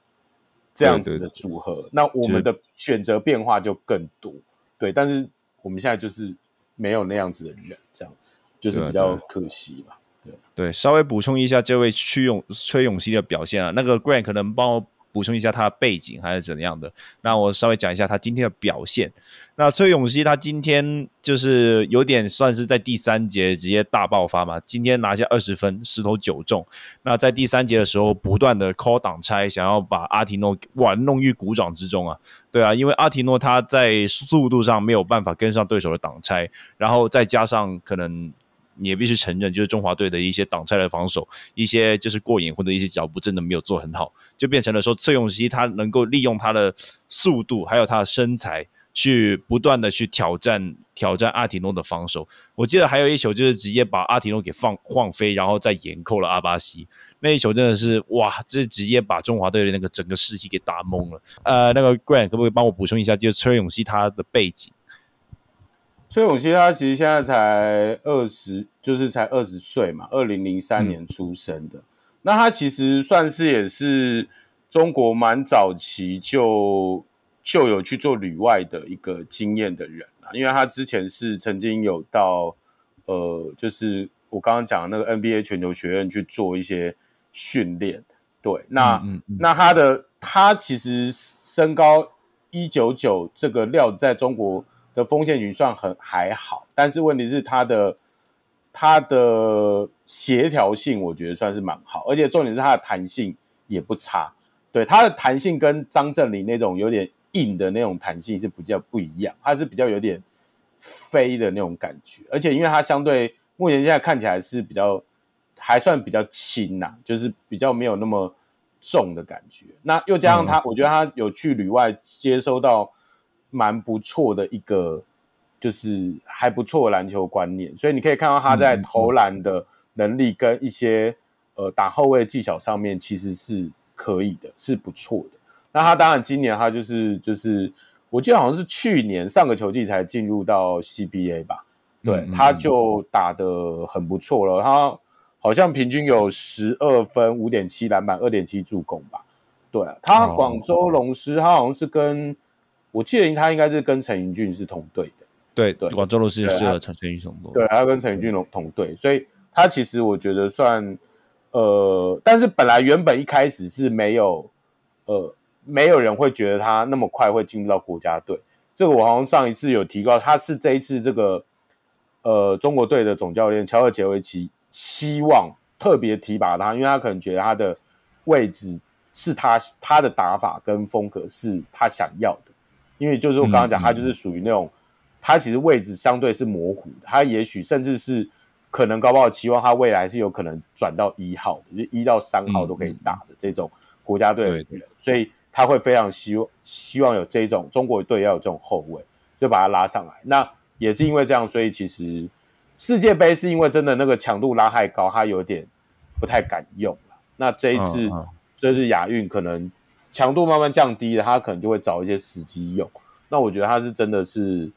这样子的组合，对对对，那我们的选择变化就更多。对，但是我们现在就是没有那样子的人，这样就是比较可惜吧。对对对，稍微补充一下这位崔永熙的表现啊，那个 Grant 可能帮我补充一下他的背景还是怎样的，那我稍微讲一下他今天的表现。那崔永熙他今天就是有点算是在第三节直接大爆发嘛，今天拿下20分10投9中，那在第三节的时候不断的 call 挡拆，想要把阿提诺玩弄于股掌之中啊。对啊，因为阿提诺他在速度上没有办法跟上对手的挡拆，然后再加上可能你也必须承认，就是中华队的一些挡拆的防守，一些就是过眼或者一些脚步真的没有做很好，就变成了说崔永熙他能够利用他的速度还有他的身材去不断的去挑战阿提诺的防守。我记得还有一球就是直接把阿提诺给晃飞，然后再严扣了阿巴西，那一球真的是哇，这直接把中华队的那个整个士气给打懵了。那个 Grant 可不可以帮我补充一下，就是崔永熙他的背景？崔永熙他其实现在才20岁嘛，2003年出生的。那他其实算是也是中国蛮早期就有去做旅外的一个经验的人啊，因为他之前是曾经有到就是我刚刚讲的那个 NBA 全球学院去做一些训练。对，那他的他其实身高199这个料在中国的锋线群算很还好，但是问题是他的协调性我觉得算是蛮好，而且重点是他的弹性也不差。对，他的弹性跟张镇麟那种有点硬的那种弹性是比较不一样，他是比较有点飞的那种感觉，而且因为他相对目前现在看起来是比较还算比较轻啊，就是比较没有那么重的感觉。那又加上他，我觉得他有去旅外接收到蛮不错的一个就是还不错的篮球观念，所以你可以看到他在投篮的能力跟一些打后卫技巧上面其实是可以的，是不错的。那他当然今年他就是我记得好像是去年上个球季才进入到 CBA 吧，对，他就打得很不错了，他好像平均有12分 5.7 篮板 2.7 助攻吧。对，他广州龙狮他好像是跟我记得他应该是跟陈云俊是同队的，对对，广州龙狮也是和陈云俊同队，对，他跟陈云俊同队，所以他其实我觉得算但是本来原本一开始是没有人会觉得他那么快会进入到国家队，这个我好像上一次有提到，他是这一次这个中国队的总教练乔尔杰维奇希望特别提拔他，因为他可能觉得他的位置是他的打法跟风格是他想要的，因为就是我刚刚讲他就是属于那种他其实位置相对是模糊的，他也许甚至是可能高不好期望他未来是有可能转到1号的，就1到3号都可以打的这种国家队的人，所以他会非常希望有这种中国队要有这种后卫，就把他拉上来。那也是因为这样，所以其实世界杯是因为真的那个强度拉太高，他有点不太敢用了。那这一次就是亚运可能强度慢慢降低了，他可能就会找一些时机用。那我觉得他是真的是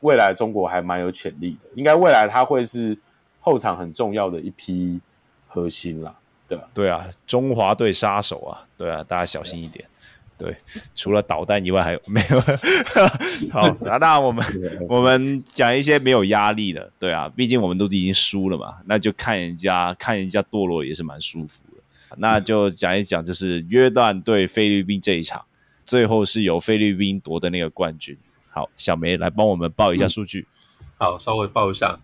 未来中国还蛮有潜力的，应该未来他会是后场很重要的一批核心啦，对吧？对啊，中华队杀手啊，对啊，大家小心一点。对，除了导弹以外还有没有？好，那我们讲一些没有压力的，对啊，毕竟我们都已经输了嘛，那就看人家堕落也是蛮舒服的。那就讲一讲，就是约旦对菲律宾这一场，最后是由菲律宾夺的那个冠军。好，小梅来帮我们报一下数据。好，稍微报一下。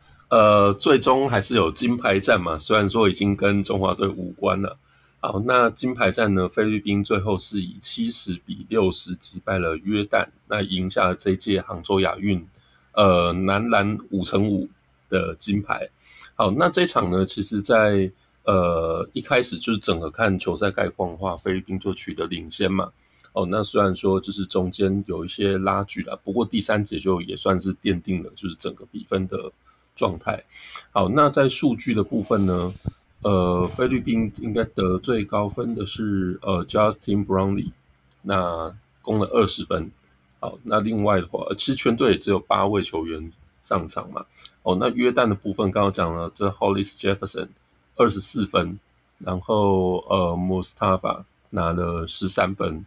最终还是有金牌战嘛，虽然说已经跟中华队无关了。好，那金牌战呢，菲律宾最后是以70-60击败了约旦，那赢下了这一届杭州亚运男篮5×5的金牌。好，那这场呢，其实在一开始就是整个看球赛概况的话，菲律宾就取得领先嘛。哦，那虽然说就是中间有一些拉锯啦，不过第三节就也算是奠定了就是整个比分的状态。好，那在数据的部分呢，菲律宾应该得最高分的是Justin Brownlee， 那攻了20分。好，那另外的话，其实全队也只有8位球员上场嘛。哦，那约旦的部分刚刚讲了，这 Hollis-Jefferson 24分，然后Mustafa 拿了13分。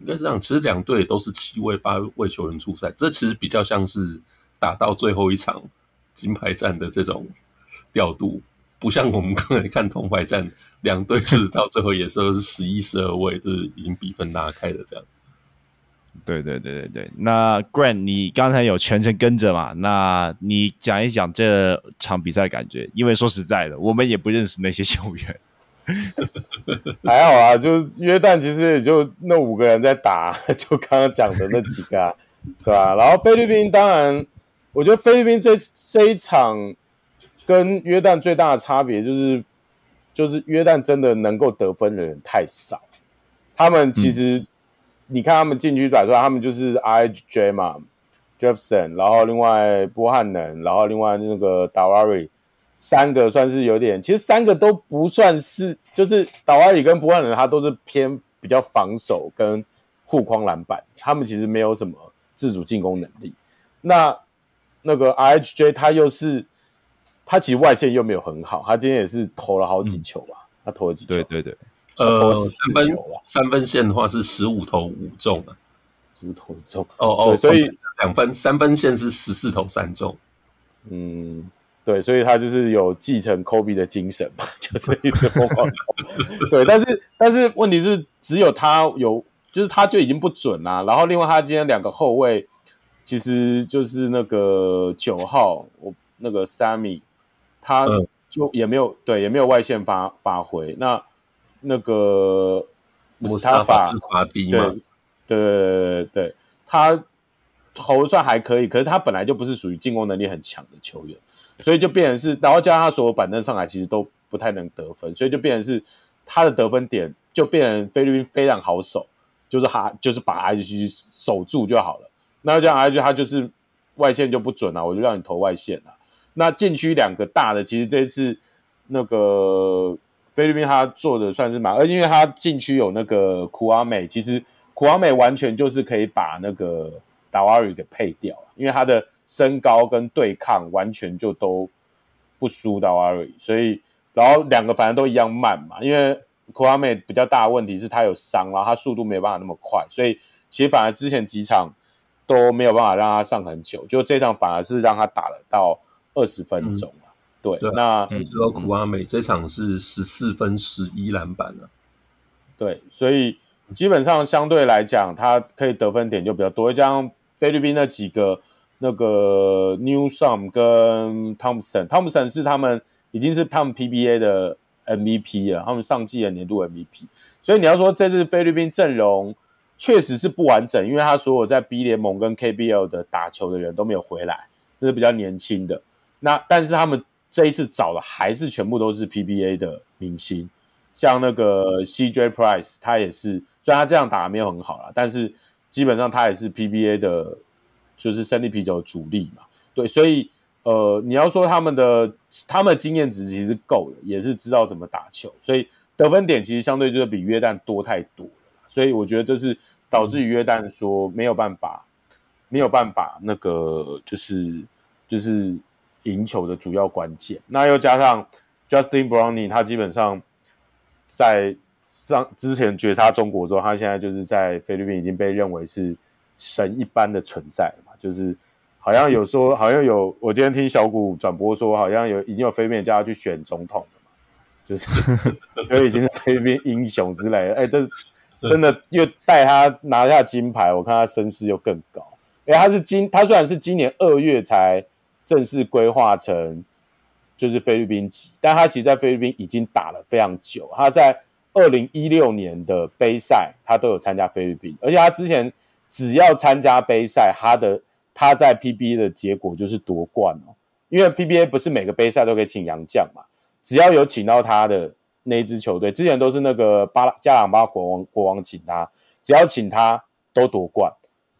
应该是这样，其实两队都是7位、8位球员出赛，这其实比较像是打到最后一场金牌战的这种调度，不像我们刚才看铜牌战，两队就是到最后也是11、12位，就是已经比分拉开了这样。对对对对对，那 Grant 你刚才有全程跟着嘛？那你讲一讲这场比赛的感觉，因为说实在的，我们也不认识那些球员。还好啊，就约旦其实也就那5个人在打，就刚刚讲的那几个啊，对吧？然后菲律宾当然，我觉得菲律宾这一场跟约旦最大的差别就是约旦真的能够得分的人太少，他们其实你看他们禁区短传，他们就是 RHJ 嘛 ，Jefferson， 然后另外波汉能，然后另外那个 Dawari。三个算是有点，其实三个都不算是，就是岛外里跟波兰人他都是偏比较防守跟护框篮板，他们其实没有什么自主进攻能力。那个 RHJ 他其实外线又没有很好，他今天也是投了好几球吧，他投了几球？对对对，三分线的话是15投5中啊，15投5中，所以三分线是14投3中，对，所以他就是有继承 Kobe 的精神嘛，就是一直疯狂对，但是问题是只有他有，就是他就已经不准啦、啊。然后另外他今天两个后卫，其实就是那个9号，我那个 Sami， 他就也没有、对，也没有外线发挥。那个 Mustafa 罚低嘛，对，他投算还可以，可是他本来就不是属于进攻能力很强的球员。所以就变成是，然后加上他所有板凳上来，其实都不太能得分，所以就变成是他的得分点就变成菲律宾非常好守，就是把 RHJ 守住就好了。那这样 RHJ 他就是外线就不准啊，我就让你投外线啊。那禁区两个大的，其实这一次那个菲律宾他做的算是蛮，而且因为他禁区有那个 Kouame， 其实 Kouame 完全就是可以把那个 Dawari 给配掉，因为他的身高跟对抗完全就都不输到阿瑞，所以然后两个反正都一样慢嘛，因为 Kouame 比较大的问题是他有伤，然后他速度没有办法那么快，所以其实反而之前几场都没有办法让他上很久，就这场反而是让他打了到20分钟了、对，那你知道 Kouame 这场是14分11篮板了、对，所以基本上相对来讲，他可以得分点就比较多，加上菲律宾那几个。那个 Newsom 跟 Thompson 是已经是他们 PBA 的 MVP 了，他们上季的年度 MVP。所以你要说这次菲律宾阵容确实是不完整，因为他所有在 B 联盟跟 KBL 的打球的人都没有回来，这是比较年轻的。那但是他们这一次找的还是全部都是 PBA 的明星，像那个 CJ Price， 他也是，虽然他这样打没有很好啦，但是基本上他也是 PBA 的。就是胜利啤酒的主力嘛，对，所以你要说他们的经验值其实够的，也是知道怎么打球，所以得分点其实相对就是比约旦多太多了，所以我觉得这是导致于约旦说没有办法那个就是赢球的主要关键。那又加上 Justin Brownlee， 他基本上在之前绝杀中国之后，他现在就是在菲律宾已经被认为是。神一般的存在了嘛，就是好像有说，好像有，我今天听小谷转播说，好像有已经有菲律宾叫他去选总统了嘛，就是就已经是菲律宾英雄之类的。哎，这真的又带他拿下金牌，我看他声势又更高。哎，他虽然是今年2月才正式规划成就是菲律宾籍，但他其实在菲律宾已经打了非常久。他在2016年的杯赛，他都有参加菲律宾，而且他之前。只要参加杯赛，他在 PBA 的结果就是夺冠哦。因为 PBA 不是每个杯赛都可以请洋将嘛，只要有请到他的那一支球队，之前都是那个加朗巴国王请他，只要请他都夺冠。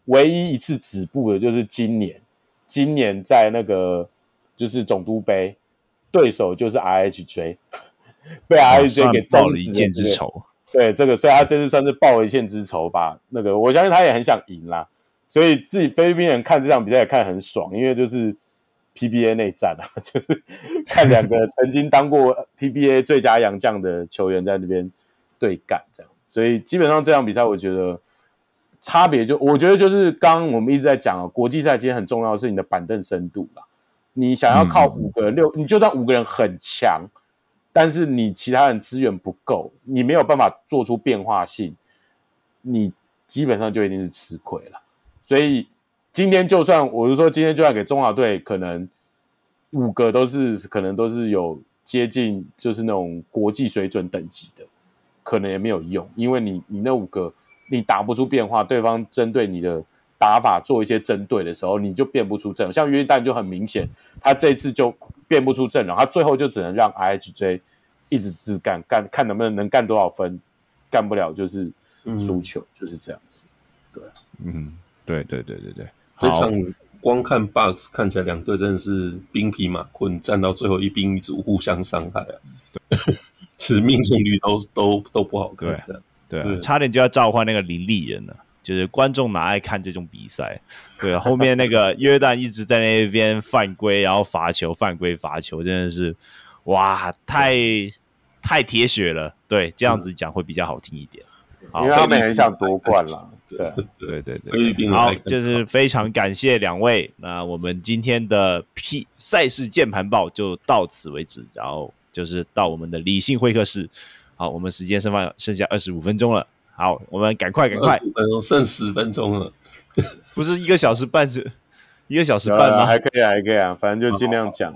唯一一次止步的就是今年在那个就是总督杯，对手就是 RHJ， 被 RHJ 给报了一箭之仇。对这个，所以他这次算是报了一箭之仇吧。那个，我相信他也很想赢啦，所以自己菲律宾人看这场比赛也看得很爽，因为就是 PBA 内战啊，就是看两个曾经当过 PBA 最佳洋将的球员在那边对干这样。所以基本上这场比赛，我觉得差别我觉得就是刚刚我们一直在讲啊，国际赛其实很重要的是你的板凳深度啦。你想要靠5个人、6，你就算5个人很强。但是你其他人资源不够，你没有办法做出变化性，你基本上就一定是吃亏了。所以今天就算我就说今天就算给中华队，可能5个可能都是有接近就是那种国际水准等级的，可能也没有用，因为你那5个你打不出变化，对方针对你的打法做一些针对的时候，你就变不出阵容。像约旦就很明显，他这次就。变不出阵容，他最后就只能让 RHJ 一直自干，看能不能干多少分，干不了就是输球、就是这样子。对，对，这场光看 Box 看起来两队真的是兵疲马困，战到最后一兵一卒，互相伤害啊，其实命中率都不好看。对，差点就要召唤那个林立人了。就是观众哪爱看这种比赛？对，后面那个约旦一直在那边犯规，然后罚球，真的是，哇，太铁血了。对，这样子讲会比较好听一点，因为他们很想夺冠了。对，好，就是非常感谢两位，那我们今天的赛事键盘报就到此为止，然后就是到我们的理性会客室。好，我们时间剩下25分钟了，好，我们赶快25分钟，剩10分钟了不是1个小时半，1个小时半吗？还可以啊，反正就尽量讲。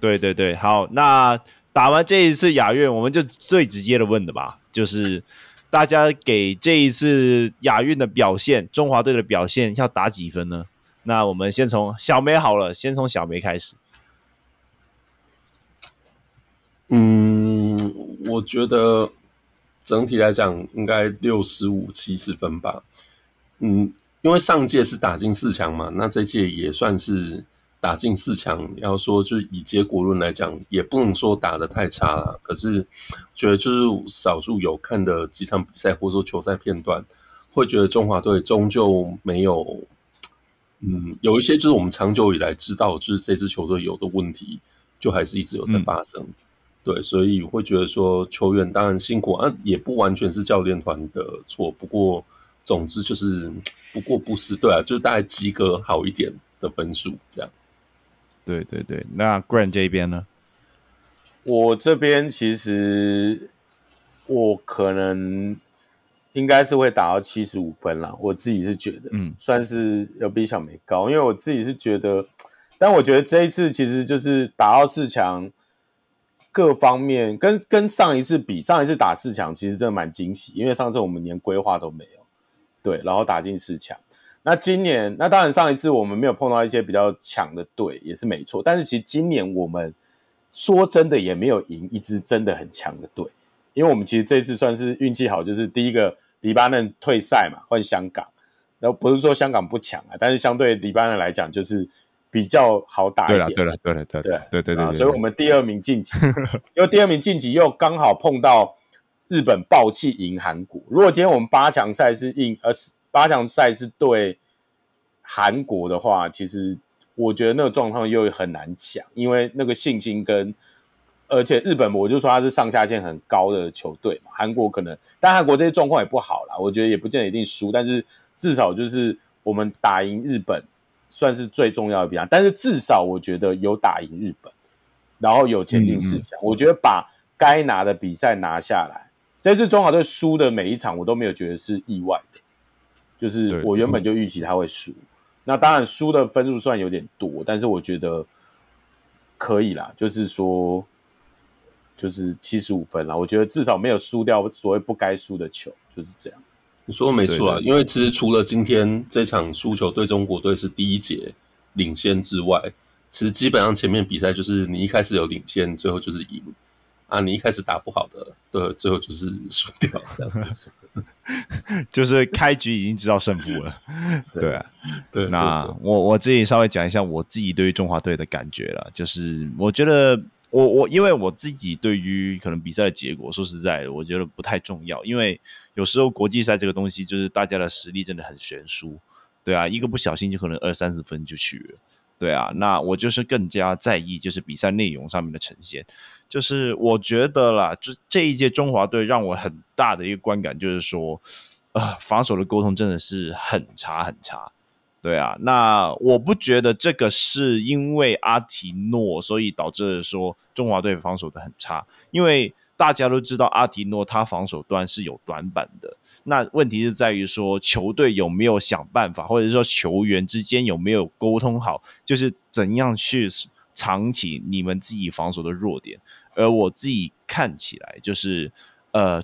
对，好，那打完这一次亚运，我们就最直接的问的吧，就是大家给这一次亚运的表现，中华队的表现要打几分呢？那我们先从小梅好了，先从小梅开始。我觉得整体来讲应该65-70分吧。因为上届是打进4强嘛，那这届也算是打进4强，要说就是以结果论来讲，也不能说打得太差啦。可是觉得就是少数有看的几场比赛或者说球赛片段，会觉得中华队终究没有，有一些就是我们长久以来知道就是这支球队有的问题，就还是一直有在发生。对，所以会觉得说球员当然辛苦啊，也不完全是教练团的错，不过总之就是不过不失，对啊，就是大概及格好一点的分数这样。对，那 Grant 这边呢？我这边其实我可能应该是会打到75分啦，我自己是觉得，算是有比小梅高，因为我自己是觉得，但我觉得这一次其实就是打到4强，各方面跟上一次比，上一次打4强其实真的蛮惊喜，因为上次我们连规划都没有。对，然后打进4强。那今年，那当然上一次我们没有碰到一些比较强的队，也是没错。但是其实今年我们说真的也没有赢一支真的很强的队，因为我们其实这次算是运气好，就是第一个黎巴嫩退赛嘛，换香港。然后不是说香港不强啊，但是相对黎巴嫩来讲，就是比较好打一点。对，所以我们第二名晋级，因为第二名晋级又刚好碰到日本爆气赢韩国。如果今天我们8强赛是对韩国的话，其实我觉得那个状况又很难讲，因为那个信心跟，而且日本我就说他是上下限很高的球队嘛，韩国可能，但韩国这些状况也不好啦，我觉得也不见得一定输，但是至少就是我们打赢日本算是最重要的比赛，但是至少我觉得有打赢日本，然后有前进4强，我觉得把该拿的比赛拿下来。这次中华队输的每一场，我都没有觉得是意外的，就是我原本就预期他会输。那当然输的分数算有点多，但是我觉得可以啦，就是说就是75分啦，我觉得至少没有输掉所谓不该输的球，就是这样。你说没错啊，因为其实除了今天这场输球对中国队是第一节领先之外，其实基本上前面比赛就是你一开始有领先，最后就是赢啊，你一开始打不好的，对，最后就是输掉，这样子就是开局已经知道胜负了。对，那我自己稍微讲一下我自己对于中华队的感觉了，就是我觉得我因为我自己对于可能比赛的结果，说实在的，我觉得不太重要，因为有时候国际赛这个东西就是大家的实力真的很悬殊，对啊，一个不小心就可能20-30分就去了。对啊，那我就是更加在意就是比赛内容上面的呈现，就是我觉得啦，这一届中华队让我很大的一个观感就是说，防守的沟通真的是很差很差。对啊，那我不觉得这个是因为阿提诺所以导致说中华队防守的很差，因为大家都知道阿提诺他防守端是有短板的，那问题是在于说球队有没有想办法，或者说球员之间有没有沟通好，就是怎样去藏起你们自己防守的弱点。而我自己看起来就是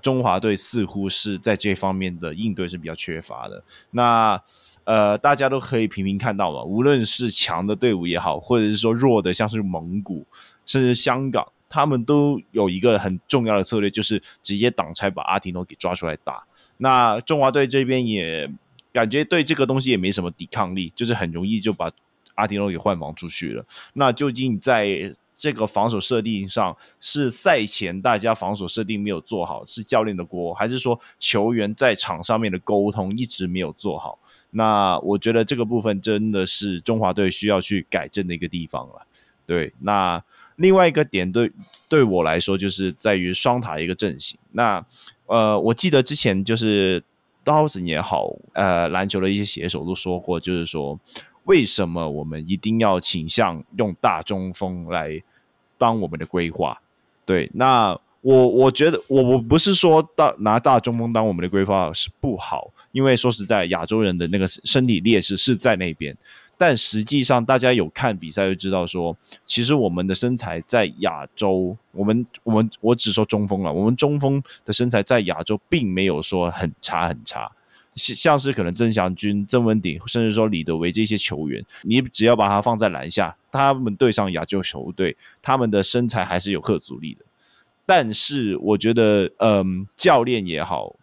中华队似乎是在这方面的应对是比较缺乏的。那大家都可以频频看到嘛，无论是强的队伍也好，或者是说弱的像是蒙古甚至香港，他们都有一个很重要的策略，就是直接挡拆把阿提诺给抓出来打。那中华队这边也感觉对这个东西也没什么抵抗力，就是很容易就把阿提诺给换防出去了。那究竟在这个防守设定上，是赛前大家防守设定没有做好，是教练的锅，还是说球员在场上面的沟通一直没有做好？那我觉得这个部分真的是中华队需要去改正的一个地方了。对，那另外一个点对我来说就是在于双塔一个阵型。那我记得之前就是 Dawson 也好，篮球的一些写手都说过，就是说为什么我们一定要倾向用大中锋来当我们的规划？对，那我觉得我不是说拿大中锋当我们的规划是不好，因为说实在，亚洲人的那个身体劣势是在那边。但实际上大家有看比赛就知道说，其实我们的身材在亚洲，我只说中锋了，我们中锋的身材在亚洲并没有说很差很差，像是可能曾祥军、曾文鼎，甚至说李德维这些球员，你只要把他放在篮下，他们对上亚洲球队，他们的身材还是有克阻力的。但是我觉得教练也好，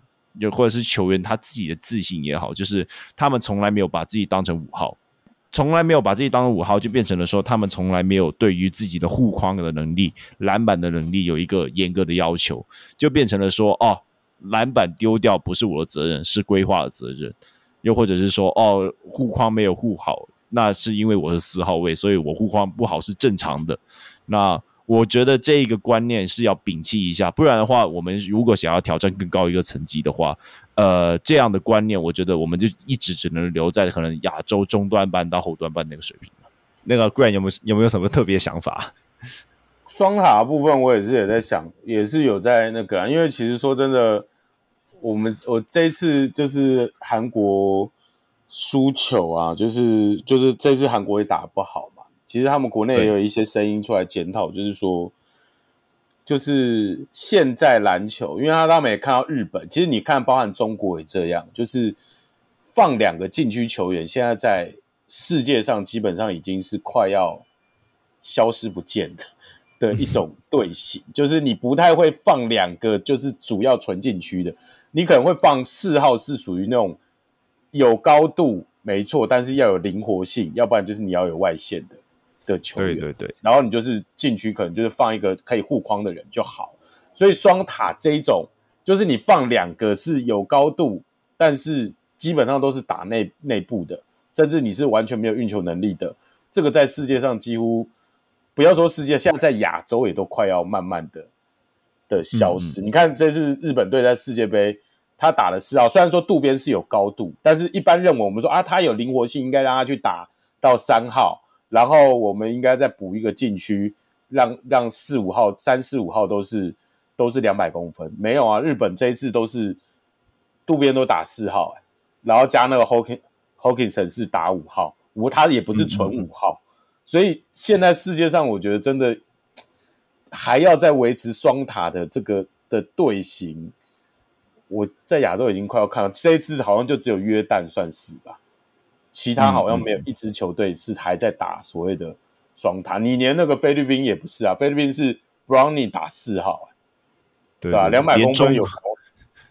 或者是球员他自己的自信也好，就是他们从来没有把自己当成五号，从来没有把自己当成五号，就变成了说他们从来没有对于自己的护框的能力、篮板的能力有一个严格的要求，就变成了说哦，篮板丢掉不是我的责任，是规划的责任，又或者是说哦，护框没有护好，那是因为我是四号位，所以我护框不好是正常的。那我觉得这个观念是要摒弃一下，不然的话，我们如果想要挑战更高一个层级的话，这样的观念，我觉得我们就一直只能留在可能亚洲中段班到后段班那个水平。那个 Grant 有没有什么特别想法？双塔的部分我也在想，也是有在那个，因为其实说真的，我这一次就是韩国输球啊，就是这次韩国也打不好嘛。其实他们国内也有一些声音出来检讨，就是说，就是现在篮球，因为他们也看到日本，其实你看，包含中国也这样，就是放两个禁区球员，现在在世界上基本上已经是快要消失不见的一种队形，就是你不太会放两个就是主要纯禁区的，你可能会放四号，是属于那种有高度没错，但是要有灵活性，要不然就是你要有外线的球员，对对对，然后你就是禁区可能就是放一个可以护框的人就好，所以双塔这一种就是你放两个是有高度，但是基本上都是打内部的，甚至你是完全没有运球能力的，这个在世界上几乎不要说世界，现在在亚洲也都快要慢慢的消失。你看这次日本队在世界杯，他打了4号，虽然说渡边是有高度，但是一般认为我们说啊，他有灵活性，应该让他去打到3号。然后我们应该再补一个禁区，让3、4、5号都是200公分。没有啊，日本这一次都是渡边都打4号、欸，然后加那个 Hawkinson 是打5号，他也不是纯5号。所以现在世界上，我觉得真的还要再维持双塔的这个的队形，我在亚洲已经快要看到，这一次好像就只有约旦算是吧。其他好像没有一支球队是还在打所谓的双塔，你连那个菲律宾也不是啊，菲律宾是 Broni 打4号、欸，对吧？200公分有，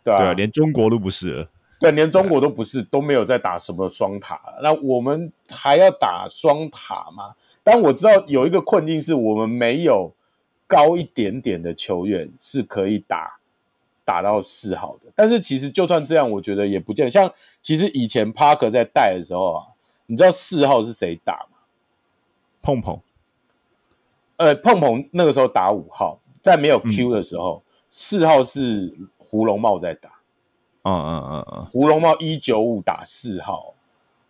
对啊，连中国都不是了，对，连中国都不是，都没有在打什么双塔，那我们还要打双塔吗？但我知道有一个困境是我们没有高一点点的球员是可以打到4号的，但是其实就算这样，我觉得也不见得。像其实以前 Parker 在带的时候啊，你知道4号是谁打吗？碰碰那个时候打5号，在没有 Q 的时候，4号是胡龙茂在打。胡龙茂195打4号，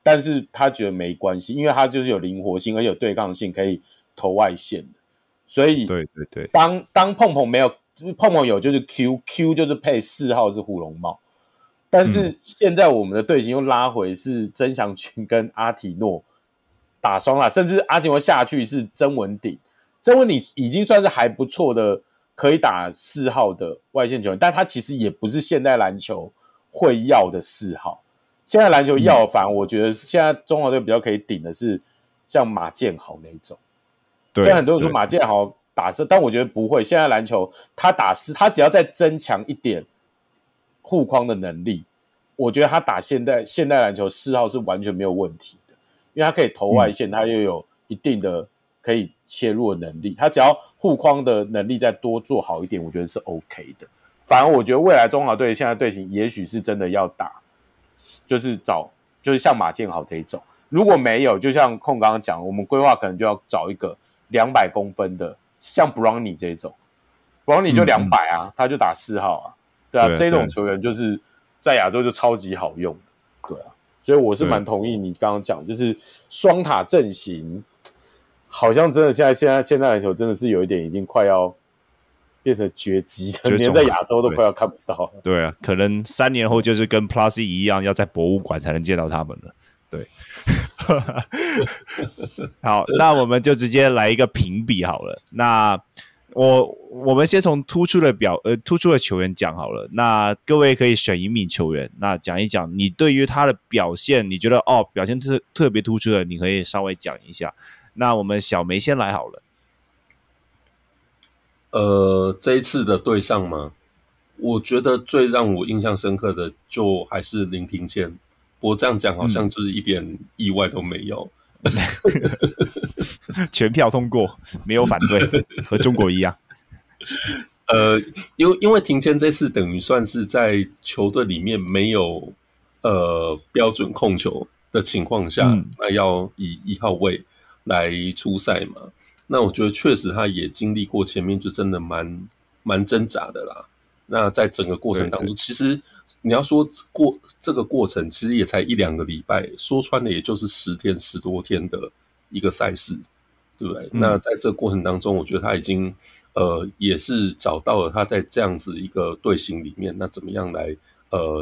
但是他觉得没关系，因为他就是有灵活性，而且有对抗性，可以投外线的。所以对对对，当碰没有。碰有就是 Q 就是配4号是胡龙茂，但是现在我们的队形又拉回是曾祥军跟阿提诺打双塔，甚至阿提诺下去是曾文鼎已经算是还不错的可以打4号的外线球员，但他其实也不是现代篮球会要的4号，现在篮球要反而我觉得现在中华队比较可以顶的是像马建豪那种，现在很多人说马建豪打4，但我觉得不会。现在篮球他打4，他只要再增强一点护框的能力，我觉得他打现代篮球4号是完全没有问题的，因为他可以投外线，他又有一定的可以切入的能力，他只要护框的能力再多做好一点，我觉得是 OK 的。反而我觉得未来中华队现在队形也许是真的要打，就是像马建豪这一种，如果没有，就像控刚刚讲，我们规划可能就要找一个200公分的。像 Brony 这种 Brony 就200啊，他就打4号啊，对啊，这种球员就是在亚洲就超级好用。对啊，所以我是蛮同意你刚刚讲，就是双塔阵型好像真的现在篮球真的是有一点已经快要变得绝迹，连在亚洲都快要看不到。对啊，可能3年后就是跟 Plus 一样，要在博物馆才能见到他们了。对，好，那我们就直接来一个评比好了。那我们先从突出的球员讲好了。那各位可以选一名球员，那讲一讲你对于他的表现，你觉得哦表现特别突出的，你可以稍微讲一下。那我们小梅先来好了。这一次的对象嘛，我觉得最让我印象深刻的就还是林庭谦。我这样讲好像就是一点意外都没有，全票通过，没有反对，和中国一样。因为庭谦这次等于算是在球队里面没有标准控球的情况下，那要以一号位来出赛嘛。那我觉得确实他也经历过前面就真的蛮挣扎的啦。那在整个过程当中，其实你要说这个过程其实也才1-2个礼拜，说穿了也就是10天10多天的一个赛事，对不对？那在这个过程当中，我觉得他已经也是找到了他在这样子一个队形里面，那怎么样来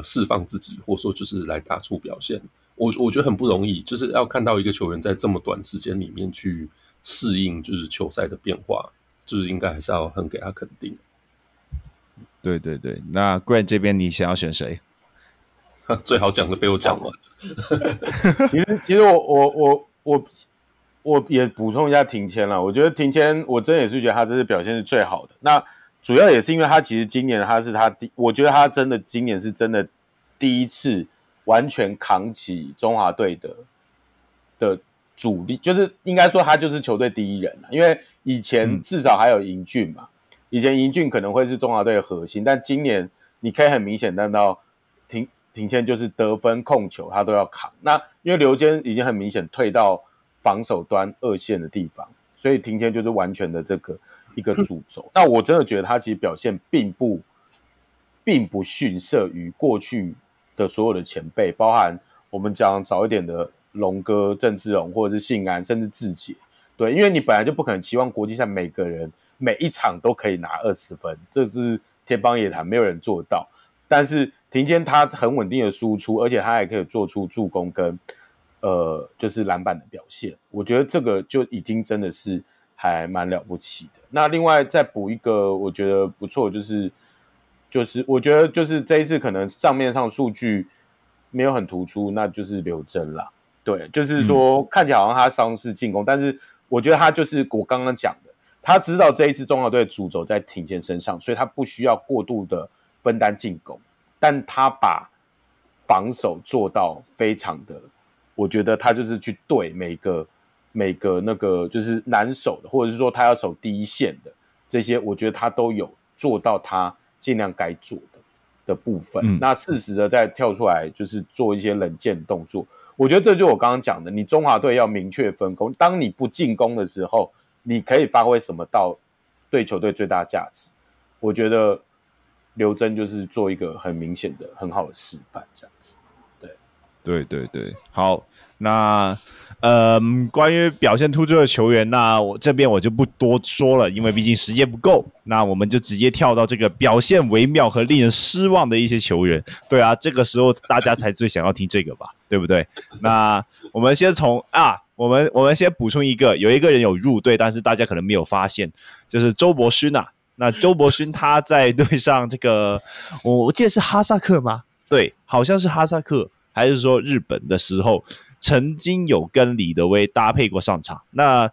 释放自己，或者说就是来打出表现。我觉得很不容易，就是要看到一个球员在这么短时间里面去适应就是球赛的变化，就是应该还是要很给他肯定。对对对，那 Grant 这边你想要选谁？最好讲是被我讲完。其实我也补充一下庭谦啦，我觉得庭谦我真的也是觉得他这次表现是最好的。那主要也是因为他其实今年我觉得他真的今年是真的第一次完全扛起中华队的主力，就是应该说他就是球队第一人啦，因为以前至少还有盈俊嘛。以前盈俊可能会是中华队的核心，但今年你可以很明显看到庭谦就是得分控球他都要扛。那因为刘坚已经很明显退到防守端二线的地方，所以庭谦就是完全的这个一个主轴。那我真的觉得他其实表现并不逊色于过去的所有的前辈，包含我们讲早一点的龙哥、郑志龙或者是信安，甚至志杰。对，因为你本来就不可能期望国际上每个人每一场都可以拿20分，这是天方夜谭，没有人做到。但是庭谦他很稳定的输出，而且他还可以做出助攻跟就是篮板的表现，我觉得这个就已经真的是还蛮了不起的。那另外再补一个，我觉得不错，就是我觉得就是这一次可能账面上数据没有很突出，那就是刘铮啦。对，就是说看起来好像他伤势进攻，但是我觉得他就是我刚刚讲的。他知道这一次中华队的主轴在庭谦身上，所以他不需要过度的分担进攻，但他把防守做到非常的，我觉得他就是去对每个那个就是难守的，或者是说他要守第一线的这些，我觉得他都有做到他尽量该做的部分。那适时的再跳出来，就是做一些冷箭动作。我觉得这就是我刚刚讲的，你中华队要明确分工，当你不进攻的时候，你可以发挥什么到对球队最大价值？我觉得刘铮就是做一个很明显的、很好的示范，这样子。对，对对对，好。那关于表现突出的球员，那我这边我就不多说了，因为毕竟时间不够。那我们就直接跳到这个表现微妙和令人失望的一些球员。对啊，这个时候大家才最想要听这个吧，对不对？那我们先从我们先补充一个，有一个人有入队，但是大家可能没有发现，就是周伯勋啊。那周伯勋他在队上这个，我记得是哈萨克吗？对，好像是哈萨克还是说日本的时候，曾经有跟李德威搭配过上场。那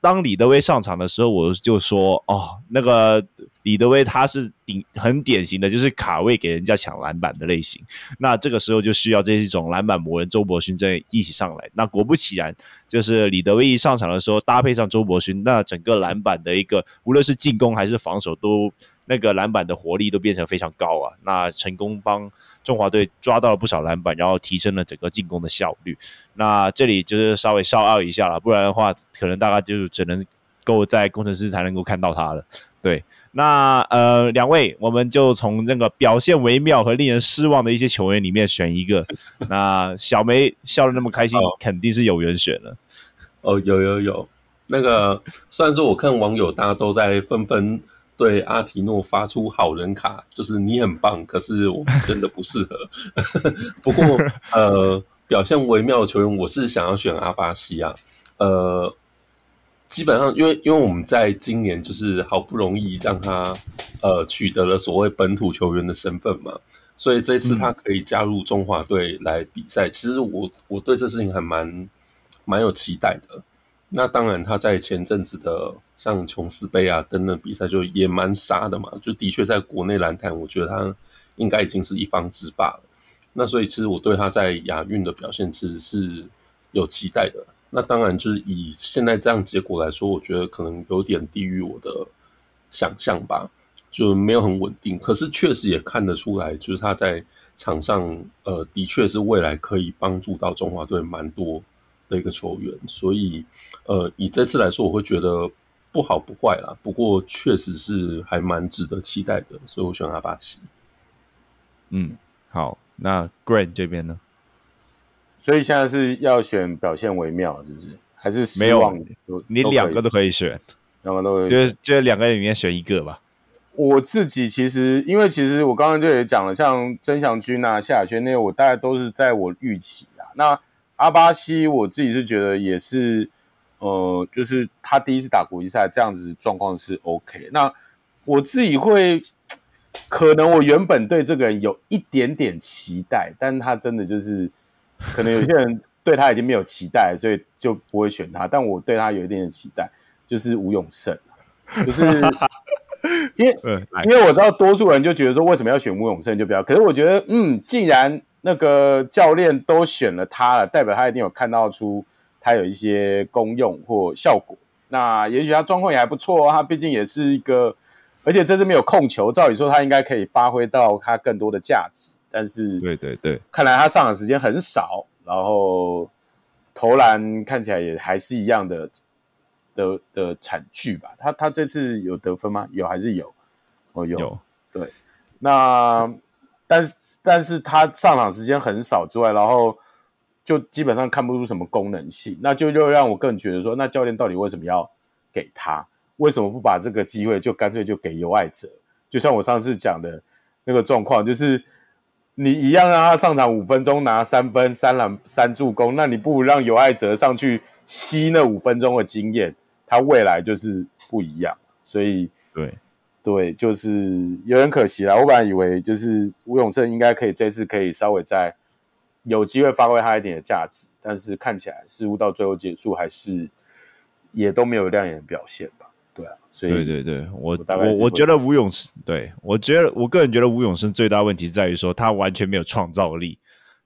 当李德威上场的时候，我就说哦，那个李德威他是很典型的就是卡位给人家抢篮板的类型。那这个时候就需要这种篮板魔人周伯勋在一起上来。那果不其然，就是李德威一上场的时候搭配上周伯勋，那整个篮板的一个无论是进攻还是防守都那个篮板的活力都变成非常高啊！那成功帮中华队抓到了不少篮板，然后提升了整个进攻的效率。那这里就是稍微稍傲一下啦，不然的话，可能大概就只能够在工程师才能够看到他了。对，那两位，我们就从那个表现微妙和令人失望的一些球员里面选一个。那小梅笑得那么开心，肯定是有人选了。哦，有，那个虽然说我看网友大家都在纷纷对阿提诺发出好人卡，就是你很棒，可是我们真的不适合。不过表现微妙的球员，我是想要选阿巴西亚。基本上因为我们在今年就是好不容易让他取得了所谓本土球员的身份嘛，所以这次他可以加入中华队来比赛，其实我对这事情还蛮有期待的。那当然他在前阵子的像琼斯杯啊等等比赛就也蛮杀的嘛，就的确在国内篮坛我觉得他应该已经是一方之霸了，那所以其实我对他在亚运的表现其实是有期待的。那当然就是以现在这样结果来说，我觉得可能有点低于我的想象吧，就没有很稳定，可是确实也看得出来就是他在场上的确是未来可以帮助到中华队蛮多的一个球员，所以以这次来说我会觉得不好不坏啦，不过确实是还蛮值得期待的，所以我选阿巴西。嗯，好，那 Grant 这边呢？所以现在是要选表现微妙是不是？还是失望？没有，你两个都可以选，两个都可以选，就两个里面选一个吧。我自己其实因为其实我刚刚就也讲了，像曾祥军啊、夏亚轩那些我大概都是在我预期啦。那阿巴西我自己是觉得也是就是他第一次打国际赛这样子状况是 OK。 那我自己会可能我原本对这个人有一点点期待，但他真的就是可能有些人对他已经没有期待，所以就不会选他。但我对他有一点点期待，就是吴永胜，就是因为我知道多数人就觉得说为什么要选吴永胜就不要。可是我觉得，既然那个教练都选了他了，代表他一定有看到出他有一些功用或效果。那也许他状况也还不错，他毕竟也是一个，而且这次没有控球，照理说他应该可以发挥到他更多的价值。但是对，看来他上场时间很少，然后投篮看起来也还是一样的惨剧吧。他这次有得分吗？有还是有？哦，有。对，那但是他上场时间很少之外，然后就基本上看不出什么功能性，那就又让我更觉得说，那教练到底为什么要给他？为什么不把这个机会就干脆就给有爱者？就像我上次讲的那个状况，就是。你一样让他上场5分钟拿3分、3篮3助攻，那你不如让尤爱哲上去吸那5分钟的经验，他未来就是不一样。所以对，就是有点可惜啦。我本来以为就是吴永胜应该可以这次可以稍微再有机会发挥他一点的价值，但是看起来似乎到最后结束还是也都没有亮眼的表现吧。对啊，所以对，我觉得吴永生，我个人觉得吴永生最大问题在于说他完全没有创造力，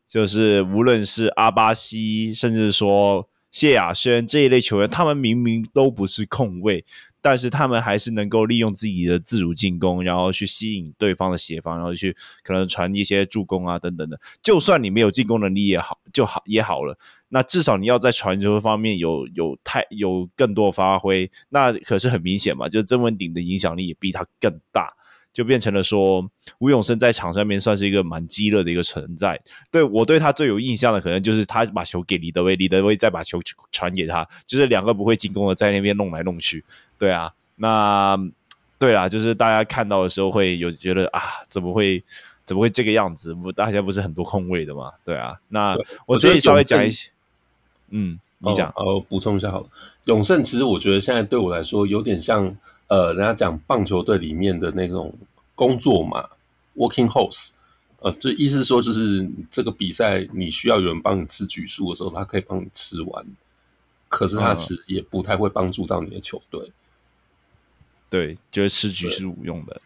就是无论是阿巴西，甚至说谢亚轩这一类球员，他们明明都不是控卫，但是他们还是能够利用自己的自主进攻，然后去吸引对方的协防，然后去可能传一些助攻啊等等的。就算你没有进攻能力也好了，那至少你要在传球方面有更多发挥。那可是很明显嘛，就是曾文鼎的影响力也比他更大，就变成了说吴永胜在场上面算是一个蛮激烈的一个存在。对，我对他最有印象的可能就是他把球给李德威，李德威再把球传给他，就是两个不会进攻的在那边弄来弄去。对啊，那对啦，就是大家看到的时候会有觉得啊，怎么会这个样子？大家不是很多空位的嘛？对啊，那我这里稍微讲一些，你讲，补充一下好了。永胜其实我觉得现在对我来说有点像。人家讲棒球队里面的那种工作嘛 ，working horse， 就意思说就是这个比赛你需要有人帮你吃局数的时候，他可以帮你吃完，可是他其实也不太会帮助到你的球队。对，就是吃局数用的。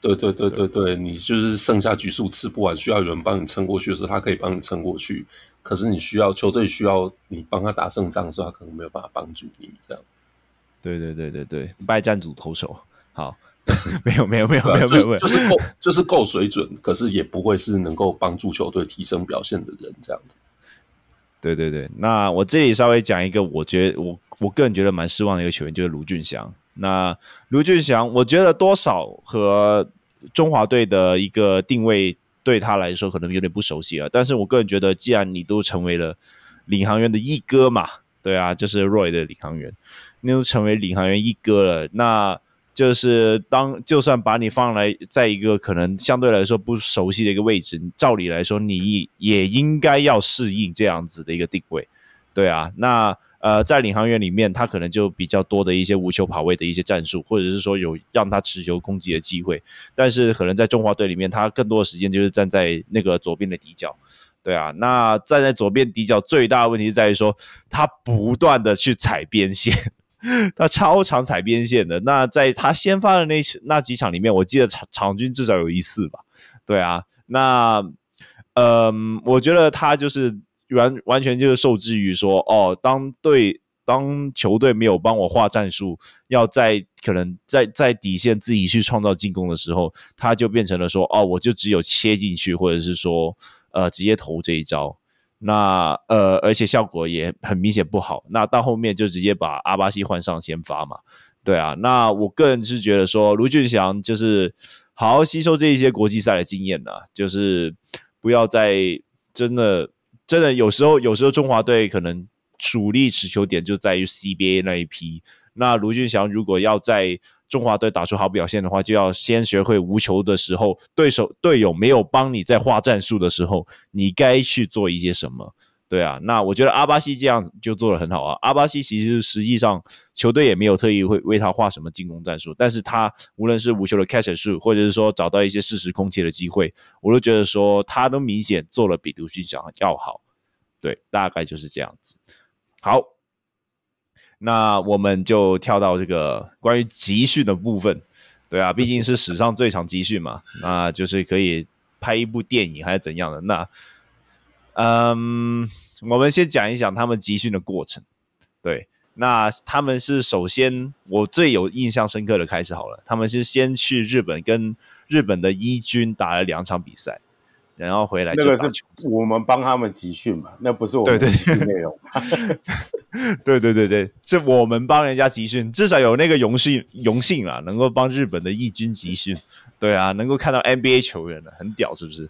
对，你就是剩下局数吃不完，需要有人帮你撑过去的时候，他可以帮你撑过去，可是你球队需要你帮他打胜仗的时候，他可能没有办法帮助你这样。对，拜占组投手。好，没有，就是够水准，可是也不会是能够帮助球队提升表现的人这样子。对，那我这里稍微讲一个，我个人觉得蛮失望的一个球员，就是卢俊祥。那卢俊祥我觉得多少和中华队的一个定位对他来说可能有点不熟悉了，但是我个人觉得既然你都成为了领航员的一哥嘛，对啊，就是 Roy 的领航员，你都成为领航员一哥了，那就是就算把你放来在一个可能相对来说不熟悉的一个位置，照理来说你也应该要适应这样子的一个定位，对啊，那在领航员里面他可能就比较多的一些无球跑位的一些战术，或者是说有让他持球攻击的机会，但是可能在中华队里面他更多的时间就是站在那个左边的底角，对啊，那站在左边底角最大的问题是在于说他不断的去踩边线他超常踩边线的，那在他先发的那几场里面我记得场均至少有一次吧，对啊，那我觉得他就是完全就是受制于说哦，当球队没有帮我画战术，要在可能在底线自己去创造进攻的时候，他就变成了说哦，我就只有切进去，或者是说直接投这一招，那而且效果也很明显不好，那到后面就直接把阿巴西换上先发嘛，对啊，那我个人是觉得说卢俊祥就是好好吸收这一些国际赛的经验啦，就是不要再真的有时候中华队可能主力持球点就在于 CBA 那一批，那卢俊祥如果要在中华队打出好表现的话，就要先学会无球的时候队友没有帮你在画战术的时候你该去做一些什么，对啊，那我觉得阿巴西这样就做得很好啊，阿巴西其实实际上球队也没有特意会为他画什么进攻战术，但是他无论是无球的 catch and shoot 或者是说找到一些适时空切的机会，我都觉得说他都明显做了比卢俊祥要好，对，大概就是这样子。好，那我们就跳到这个关于集训的部分，对啊，毕竟是史上最长集训嘛，那就是可以拍一部电影还是怎样的，那我们先讲一讲他们集训的过程，对，那他们是首先我最有印象深刻的开始好了，他们是先去日本跟日本的一军打了2场比赛，然后回来就打球。那个是我们帮他们集训嘛，那不是我们集训内容。对，这我们帮人家集训，至少有那个荣幸啦，能够帮日本的一军集训，对啊，能够看到 NBA 球员了，很屌是不是？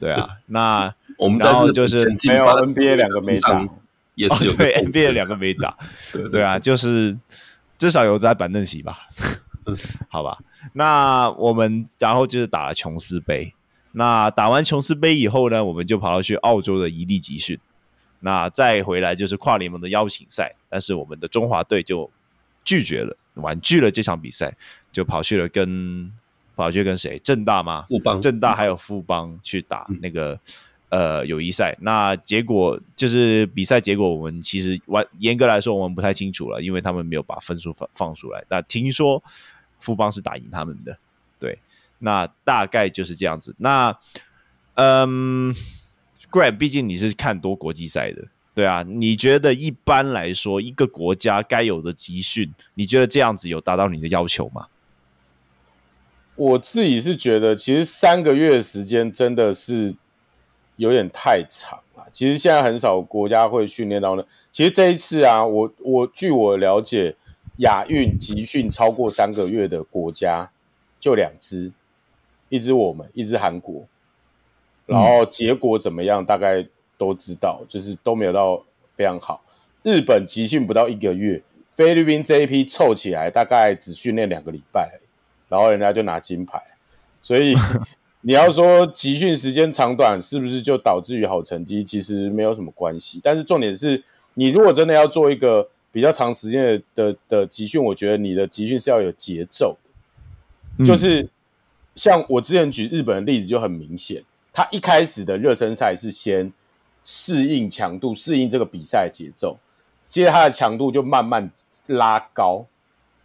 对啊，那我们在日本没有 NBA 两个没打，也是有对 NBA 两个没打，对啊，就是至少有在板凳席吧，好吧，那我们然后就是打了琼斯杯。那打完琼斯杯以后呢，我们就跑到去澳洲的一地集训，那再回来就是跨联盟的邀请赛，但是我们的中华队就拒绝了，婉拒了这场比赛，就跑去跟谁？政大吗？富邦，政大还有富邦去打那个友谊赛。那结果就是比赛结果，我们其实严格来说我们不太清楚了，因为他们没有把分数放出来。那听说富邦是打赢他们的，对。那大概就是这样子。那Grant 毕竟你是看多国际赛的，对啊，你觉得一般来说一个国家该有的集训，你觉得这样子有达到你的要求吗？我自己是觉得其实3个月的时间真的是有点太长了，其实现在很少国家会训练到呢。其实这一次啊，我据我了解，亚运集训超过3个月的国家就2支，一支我们，一支韩国，然后结果怎么样大概都知道，就是都没有到非常好。日本集训不到1个月，菲律宾这一批凑起来大概只训练2个礼拜，然后人家就拿金牌。所以你要说集训时间长短是不是就导致于好成绩，其实没有什么关系。但是重点是你如果真的要做一个比较长时间 的集训，我觉得你的集训是要有节奏的，就是像我之前举日本的例子就很明显，他一开始的热身赛是先适应强度，适应这个比赛节奏，接着他的强度就慢慢拉高，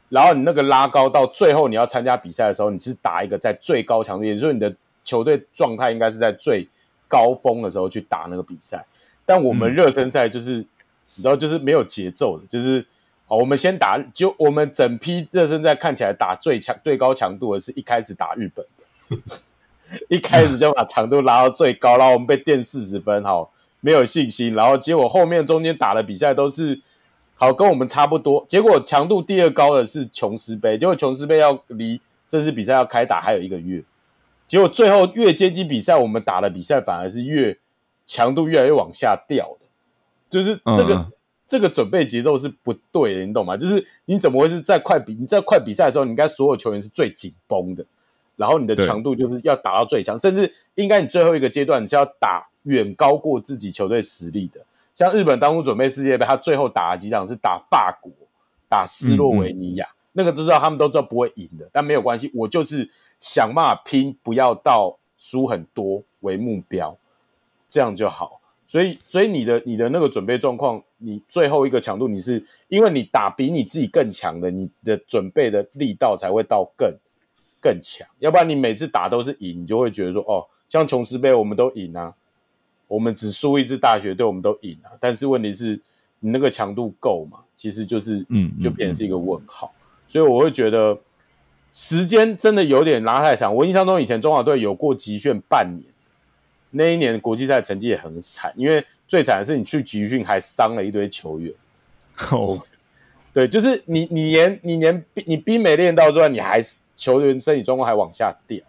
然后你那个拉高到最后你要参加比赛的时候，你是打一个在最高强度，也就是说你的球队状态应该是在最高峰的时候去打那个比赛。但我们热身赛就是你知道就是没有节奏的，就是我们先打，就我们整批热身赛看起来打最高强度的是一开始打日本的，一开始就把强度拉到最高，然后我们被垫40分，好没有信心。然后结果后面中间打的比赛都是好，跟我们差不多。结果强度第二高的是琼斯杯，结果琼斯杯要离这次比赛要开打还有一个月，结果最后越接近比赛，我们打的比赛反而是越强度越来越往下掉的，就是这个准备节奏是不对的，你懂吗？就是你怎么会是在快比赛的时候，你应该所有球员是最紧绷的，然后你的强度就是要打到最强，甚至应该你最后一个阶段你是要打远高过自己球队实力的。像日本当初准备世界杯，他最后打了几场是打法国、打斯洛维尼亚，那个都知道他们都知道不会赢的，但没有关系，我就是想办法拼，不要到输很多为目标，这样就好。所以你的那个准备状况，你最后一个强度，你是因为你打比你自己更强的，你的准备的力道才会到更强，要不然你每次打都是赢，你就会觉得说哦，像琼斯杯我们都赢啊。我们只输一支大学队，我们都赢啊！但是问题是，你那个强度够嘛？其实就是，就变成是一个问号。所以我会觉得时间真的有点拉太长。我印象中以前中华队有过集训半年，那一年国际赛成绩也很惨，因为最惨的是你去集训还伤了一堆球员。哦，对，就是你兵没练到之外，你还球员身体状况还往下掉。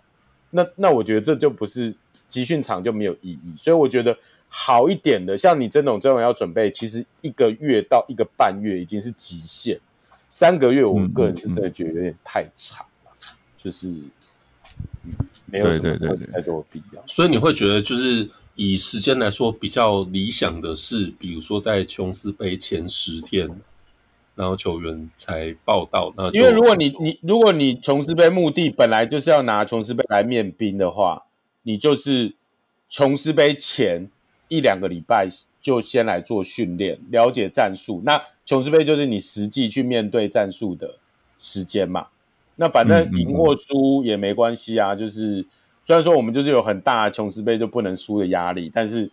那我觉得这就不是集训场就没有意义，所以我觉得好一点的，像你这种要准备，其实一个月到一个半月已经是极限，3个月我个人是真的觉得有点太长了，就是没有什么太多的必要。所以你会觉得就是以时间来说比较理想的是，比如说在琼斯杯前10天。然后球员才报到，那因为如果你琼斯杯目的本来就是要拿琼斯杯来面兵的话，你就是琼斯杯前1-2个礼拜就先来做训练，了解战术。那琼斯杯就是你实际去面对战术的时间嘛。那反正赢或输也没关系啊，就是虽然说我们就是有很大的琼斯杯就不能输的压力，但是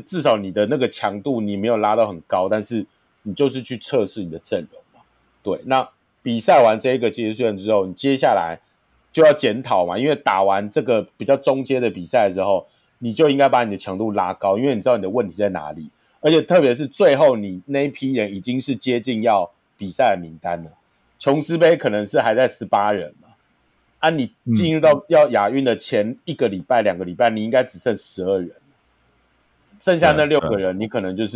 至少你的那个强度你没有拉到很高，但是你就是去测试你的阵容嘛，对。那比赛完这个结束之后，你接下来就要检讨嘛，因为打完这个比较中阶的比赛之后，你就应该把你的强度拉高，因为你知道你的问题在哪里。而且特别是最后你那一批人已经是接近要比赛的名单了，琼斯杯可能是还在18人嘛，啊，你进入到要亚运的前1个礼拜、2个礼拜，你应该只剩12人，剩下那6个人，你可能就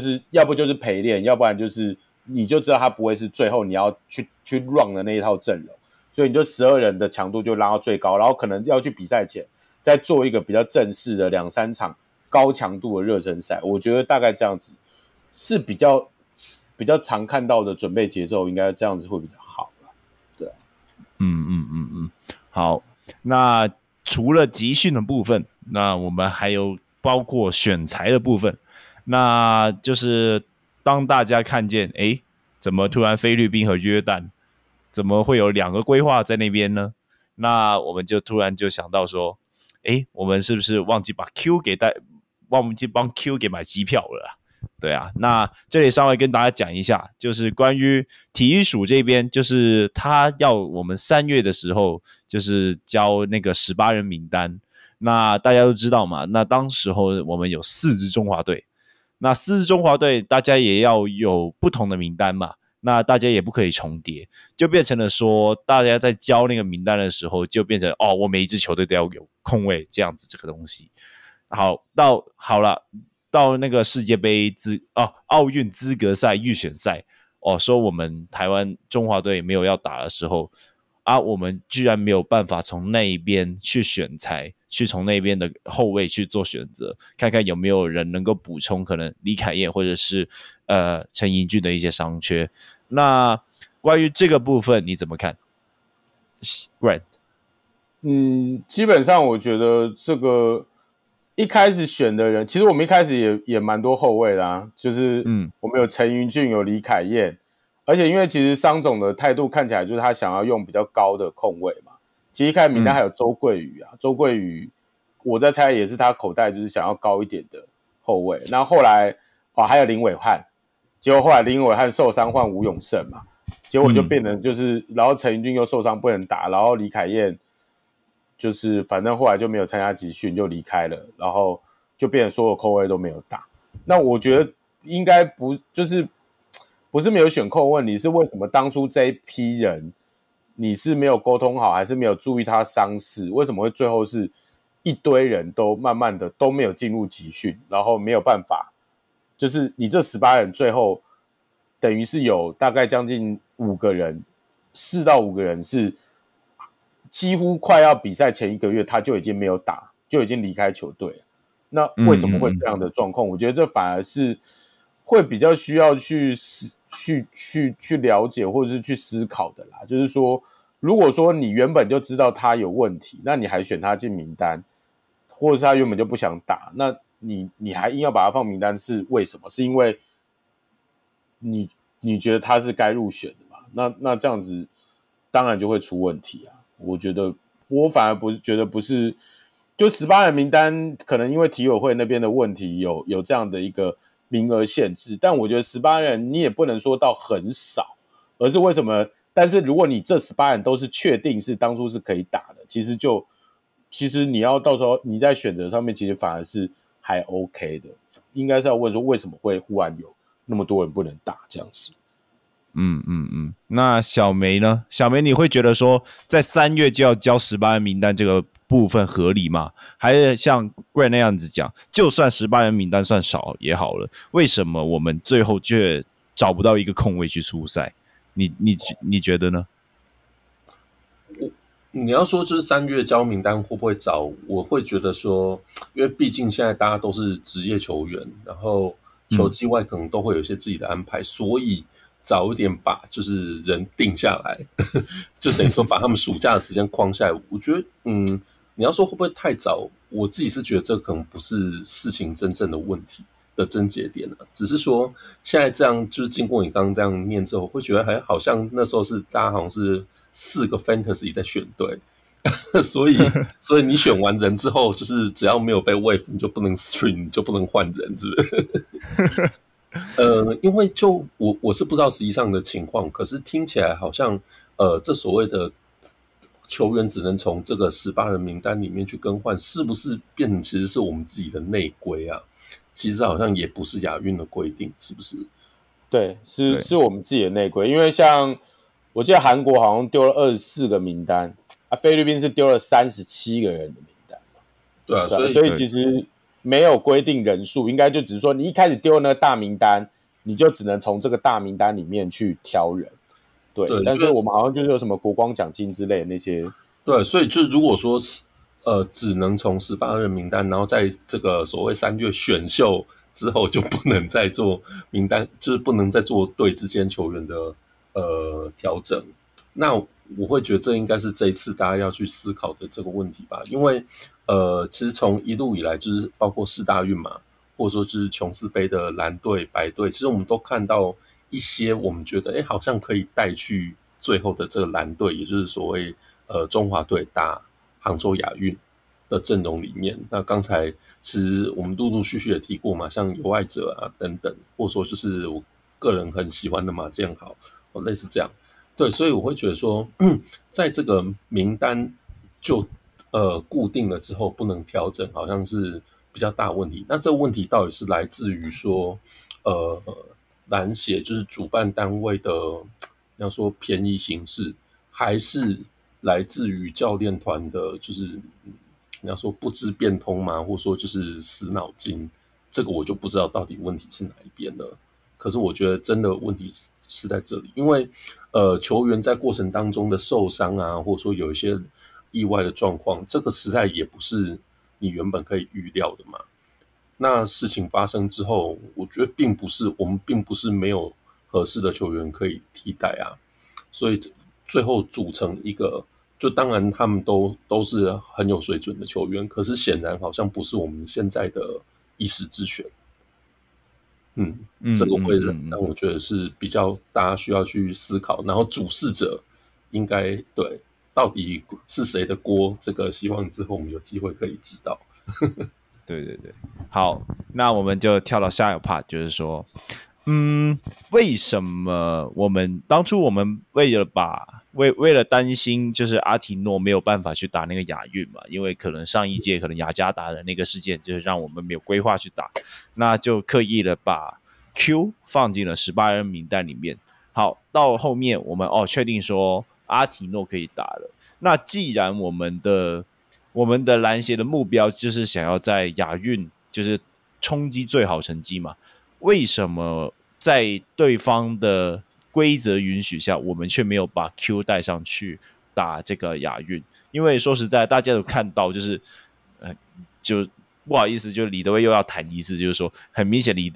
是要不就是陪练，要不然就是你就知道他不会是最后你要去 run 的那一套阵容，所以你就12人的强度就拉到最高，然后可能要去比赛前再做一个比较正式的2-3场高强度的热身赛。我觉得大概这样子是比较常看到的准备节奏，应该这样子会比较好啦。对，好。那除了集训的部分，那我们还有包括选材的部分。那就是当大家看见，哎，怎么突然菲律宾和约旦怎么会有两个规划在那边呢？那我们就突然就想到说，哎，我们是不是忘记帮 Q 给买机票了？对啊，那这里稍微跟大家讲一下，就是关于体育署这边，就是他要我们3月的时候就是交那个18人名单。那大家都知道嘛，那当时候我们有4支中华队。那4支中华队大家也要有不同的名单嘛，那大家也不可以重叠，就变成了说大家在交那个名单的时候就变成哦，我每一支球队都要有空位这样子这个东西。好了到那个世界杯奥运资格赛预选赛哦，说我们台湾中华队没有要打的时候啊，我们居然没有办法从那一边去选材，去从那边的后卫去做选择，看看有没有人能够补充可能李凯燕或者是陈盈俊的一些伤缺。那关于这个部分你怎么看 Grant？ 基本上我觉得这个一开始选的人，其实我们一开始也蛮多后卫的啊，就是我们有陈盈俊，有李凯燕，而且因为其实商总的态度看起来就是他想要用比较高的控卫嘛。其实一开始名单还有周桂宇啊，周桂宇我在猜也是他口袋就是想要高一点的后卫。那后来还有林伟汉，结果后来林伟汉受伤换吴永胜嘛，结果就变成就是，然后陈盈君又受伤不能打，然后李凯燕就是反正后来就没有参加集训就离开了，然后就变成所有后卫都没有打。那我觉得应该不就是不是没有选控问题，是为什么当初这一批人你是没有沟通好，还是没有注意他伤势？为什么会最后是一堆人都慢慢的都没有进入集训，然后没有办法，就是你这18人最后等于是有大概将近4到5个人是几乎快要比赛前一个月他就已经没有打，就已经离开球队了。那为什么会这样的状况？我觉得这反而是会比较需要去了解或者是去思考的啦。就是说，如果说你原本就知道他有问题，那你还选他进名单，或者是他原本就不想打，那你还硬要把他放名单，是为什么？是因为你觉得他是该入选的嘛？那这样子当然就会出问题啊。我觉得我反而不是觉得不是。就18人名单可能因为体委会那边的问题有这样的一个名额限制，但我觉得18人你也不能说到很少，而是为什么？但是如果你这18人都是确定是当初是可以打的，其实你要到时候你在选择上面其实反而是还 OK 的，应该是要问说为什么会忽然有那么多人不能打这样子。那小梅呢？小梅你会觉得说在3月就要交18人名单这个部分合理吗？还是像 Grant 那样子讲，就算18人名单算少也好了，为什么我们最后却找不到一个空位去出赛？你觉得呢？你要说就是3月交名单会不会早，我会觉得说，因为毕竟现在大家都是职业球员，然后球季外可能都会有一些自己的安排，所以早一点把就是人定下来就等于说把他们暑假的时间框下来。我觉得你要说会不会太早，我自己是觉得这可能不是事情真正的问题的症结点啊，只是说现在这样就是经过你刚刚这样念之后，会觉得还好像那时候是大家好像是4个 fantasy 在选队所以你选完人之后，就是只要没有被 wave 你就不能 stream， 你就不能换人，是不是？因为就我是不知道实际上的情况，可是听起来好像这所谓的球员只能从这个18人名单里面去更换，是不是变成其实是我们自己的内规啊？其实好像也不是亚运的规定，是不是？对，是我们自己的内规。因为像我记得韩国好像丢了24个名单啊，菲律宾是丢了37个人的名单。对啊，所以其实没有规定人数，应该就只是说你一开始丢那个大名单，你就只能从这个大名单里面去挑人。对，但是我们好像就是有什么国光奖金之类的那些。对，所以就如果说只能从18人名单，然后在这个所谓3月选秀之后就不能再做名单，就是不能再做队之间球员的调整。那我会觉得这应该是这一次大家要去思考的这个问题吧，因为其实从一路以来就是包括世大运嘛，或者说就是琼斯杯的蓝队、白队，其实我们都看到一些我们觉得好像可以带去最后的这个蓝队，也就是所谓中华队打杭州亚运的阵容里面。那刚才其实我们陆陆续续也提过嘛，像尤爱哲啊等等，或者说就是我个人很喜欢的马建豪，类似这样。对，所以我会觉得说在这个名单就固定了之后不能调整，好像是比较大问题。那这个问题到底是来自于说篮协就是主办单位的要说便宜行事，还是来自于教练团的就是要说不知变通嘛，或者说就是死脑筋，这个我就不知道到底问题是哪一边了。可是我觉得真的问题是在这里，因为球员在过程当中的受伤啊，或者说有一些意外的状况，这个时代也不是你原本可以预料的嘛。那事情发生之后，我觉得并不是我们并不是没有合适的球员可以替代啊，所以最后组成一个，就当然他们都是很有水准的球员，可是显然好像不是我们现在的一时之选。这个会让我觉得是比较大家需要去思考，然后主事者应该对到底是谁的锅，这个希望之后我们有机会可以知道。对，好，那我们就跳到下一 part， 就是说，为什么我们当初我们为了担心就是阿提诺没有办法去打那个亚运嘛，因为可能上一届可能雅加达的那个事件就是让我们没有规划去打，那就刻意的把 Q 放进了18人名单里面。好，到后面我们确定说阿提诺可以打了。那既然我们的篮协的目标就是想要在亚运就是冲击最好成绩嘛，为什么在对方的规则允许下我们却没有把 Q 带上去打这个亚运？因为说实在大家都看到就是就不好意思，就李德威又要谈一次，就是说很明显李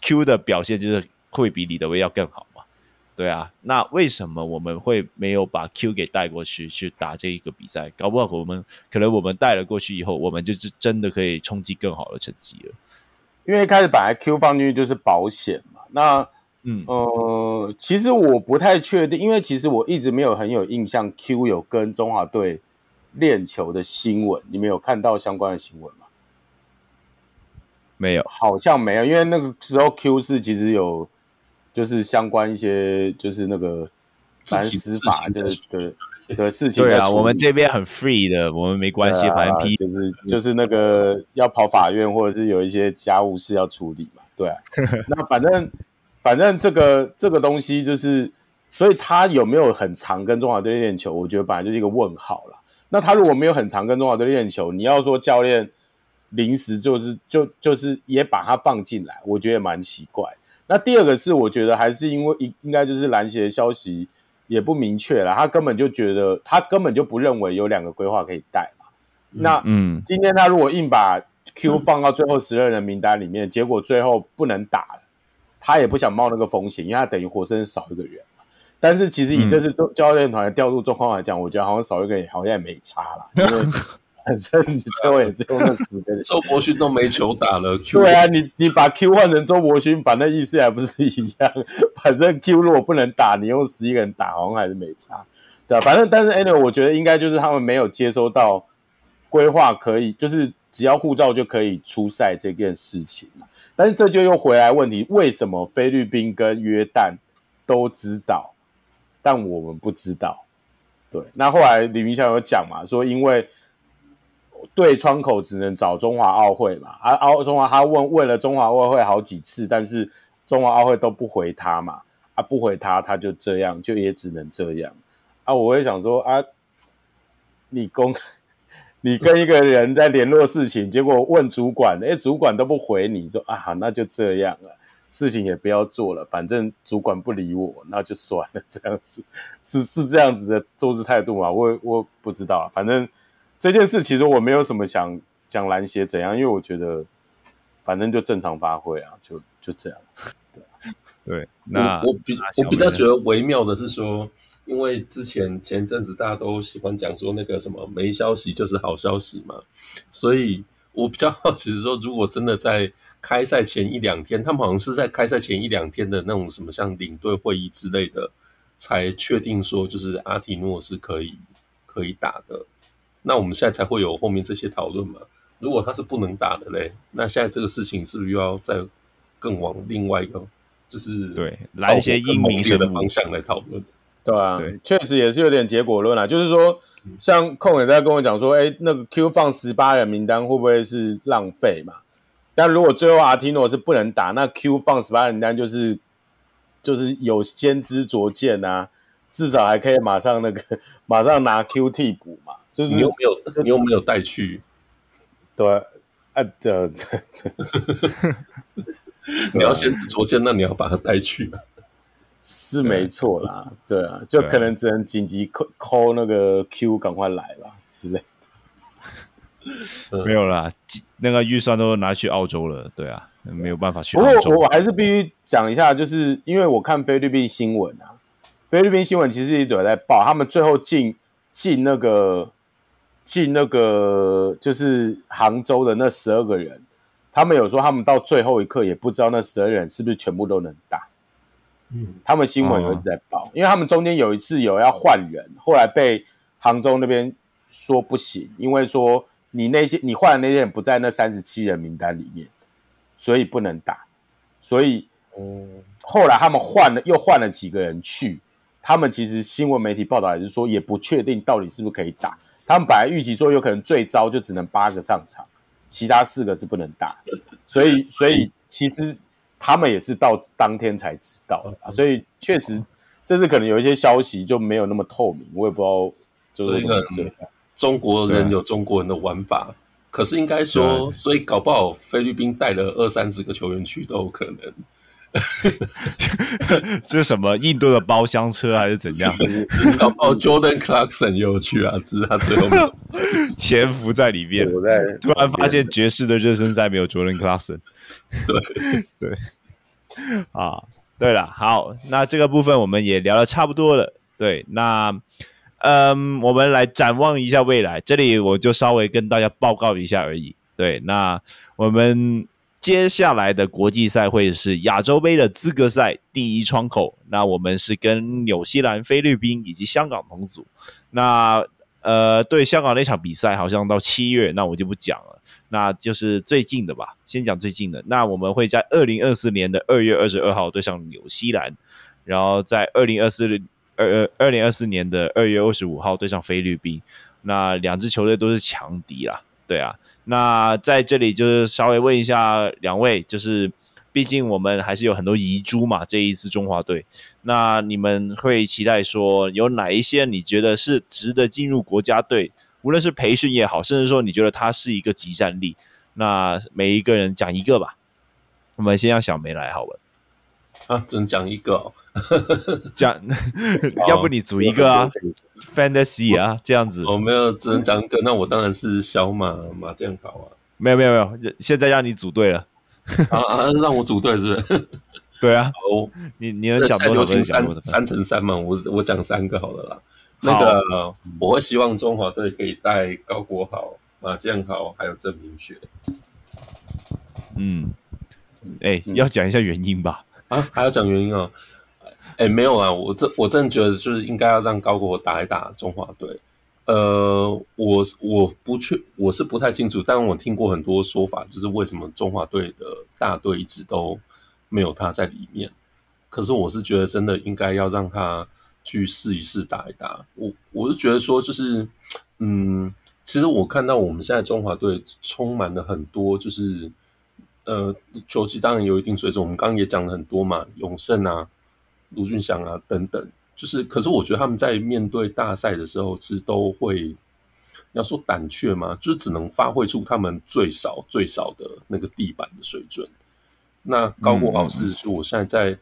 Q 的表现就是会比李德威要更好嘛。对啊，那为什么我们会没有把 Q 给带过去去打这一个比赛？搞不好可能我们带了过去以后，我们就是真的可以冲击更好的成绩了。因为一开始本来 Q 放进去就是保险嘛，那其实我不太确定，因为其实我一直没有很有印象 Q 有跟中华队练球的新闻，你们有看到相关的新闻吗？没有，好像没有，因为那个时候 Q 是其实有就是相关一些就是那个反正司法的事情。对啊，我们这边很 free 的，我们没关系，反正批就是那个要跑法院或者是有一些家务事要处理嘛。对啊，那反正这个东西就是，所以他有没有很常跟中华队练球，我觉得本来就是一个问号啦。那他如果没有很常跟中华队练球，你要说教练临时就是也把他放进来，我觉得也蛮奇怪。那第二个是我觉得还是因为应该就是篮协的消息也不明确啦，他根本就不认为有两个规划可以带嘛。那今天他如果硬把 Q 放到最后12人名单里面，结果最后不能打了，他也不想冒那个风险，因为他等于活生少一个人嘛。但是其实以这次教练团的调度状况来讲，我觉得好像少一个人好像也没差啦，因为本身你最后也只有那10个人，周伯勋都没球打了。Q 对啊，你把 Q 换成周伯勋，反正意思还不是一样。反正 Q 如果不能打，你用11个人打好像还是没差，对啊。反正但是 anyway 我觉得应该就是他们没有接收到规划可以就是只要护照就可以出赛这件事情，但是这就又回来问题，为什么菲律宾跟约旦都知道，但我们不知道？对，那后来李云翔有讲嘛，说因为对窗口只能找中华奥会嘛，他问了中华奥会好几次，但是中华奥会都不回他嘛，不回他，他就这样，就也只能这样啊。我会想说啊，你跟一个人在联络事情，结果问主管，主管都不回你，说啊，那就这样了，事情也不要做了，反正主管不理我，那就算了，这样子是这样子的做事态度嘛？我不知道，反正这件事其实我没有什么想讲篮协怎样，因为我觉得反正就正常发挥啊，就这样。对，那我比较觉得微妙的是说，因为之前前阵子大家都喜欢讲说那个什么没消息就是好消息嘛，所以我比较好奇说，如果真的在开赛前一两天，他们好像是在开赛前一两天的那种什么像领队会议之类的，才确定说就是阿提诺是可以打的，那我们现在才会有后面这些讨论嘛。如果他是不能打的嘞，那现在这个事情是不是又要再更往另外一个就是对来一些英明的方向来讨论？对啊，对，确实也是有点结果论啊。就是说，像控也在跟我讲说，那个 Q 放18人名单会不会是浪费嘛？但如果最后阿提诺是不能打，那 Q 放18人名单就是有先知灼见啊，至少还可以马上拿 Q 替补嘛。就是你有没有带去？对啊，你要先知灼见，那你要把他带去啊。是没错啦，对啊，就可能只能紧急 call 那个 Q 赶快来吧之类的。没有啦，那个预算都拿去澳洲了，对啊，没有办法去澳洲。不过我还是必须讲一下，就是因为我看菲律宾新闻啊，菲律宾新闻其实也有在报，他们最后进那个就是杭州的那12个人，他们有说他们到最后一刻也不知道那12人是不是全部都能打。他们新闻有一直在报，因为他们中间有一次有要换人，后来被杭州那边说不行，因为说你换的那些人不在那37人名单里面，所以不能打。所以后来他们又换了几个人去，他们其实新闻媒体报道还是说也不确定到底是不是可以打。他们本来预期说有可能最糟就只能8个上场，其他4个是不能打。所以其实他们也是到当天才知道的、啊，所以确实这次可能有一些消息就没有那么透明，我也不知道就是这样。所以中国人有中国人的玩法，啊、可是应该说、啊，所以搞不好菲律宾带了20-30个球员去都有可能。这什么印度的包厢车还是怎样？搞不好 Jordan Clarkson 也有去啊，只是他最后没有潜伏在里面。突然发现爵士的热身赛没有 Jordan Clarkson。对对，啊，对了，好，那这个部分我们也聊得差不多了。对，那我们来展望一下未来。这里我就稍微跟大家报告一下而已。对，那我们。接下来的国际赛会是亚洲杯的资格赛第一窗口，那我们是跟纽西兰、菲律宾以及香港同组。那对香港那场比赛好像到7月，那我就不讲了，那就是最近的吧，先讲最近的。那我们会在2024年的2月22号对上纽西兰，然后在2024年的2月25号对上菲律宾，那两支球队都是强敌啦。对啊，那在这里就是稍微问一下两位，就是毕竟我们还是有很多遗珠嘛，这一次中华队，那你们会期待说有哪一些你觉得是值得进入国家队，无论是培训也好，甚至说你觉得他是一个集战力，那每一个人讲一个吧。我们先让小梅来好了。啊，只能讲一个哦。讲要不你组一个啊 Fantasy 啊这样子。我没有，只能讲一个，那我当然是小马麻将搞啊。没有没有没有，现在让你组队了。啊，让我组队是不是？对啊，你能讲多少？3×3嘛，我讲3个好了啦。那个我会希望中华队可以带高国豪、马建豪还有郑明学。嗯，哎、要讲一下原因吧。啊，还要讲原因啊？哎、欸，没有啊，我真的觉得就是应该要让高国打一打中华队。我是不太清楚，但我听过很多说法，就是为什么中华队的大队一直都没有他在里面。可是我是觉得真的应该要让他去试一试打一打。我是觉得说就是，其实我看到我们现在中华队充满了很多就是。球技当然有一定水准，我们刚刚也讲了很多嘛，永胜啊、卢俊祥啊等等，就是，可是我觉得他们在面对大赛的时候，其实都会，要说胆怯嘛，就只能发挥出他们最少的那个地板的水准。那高国豪是，就我现在在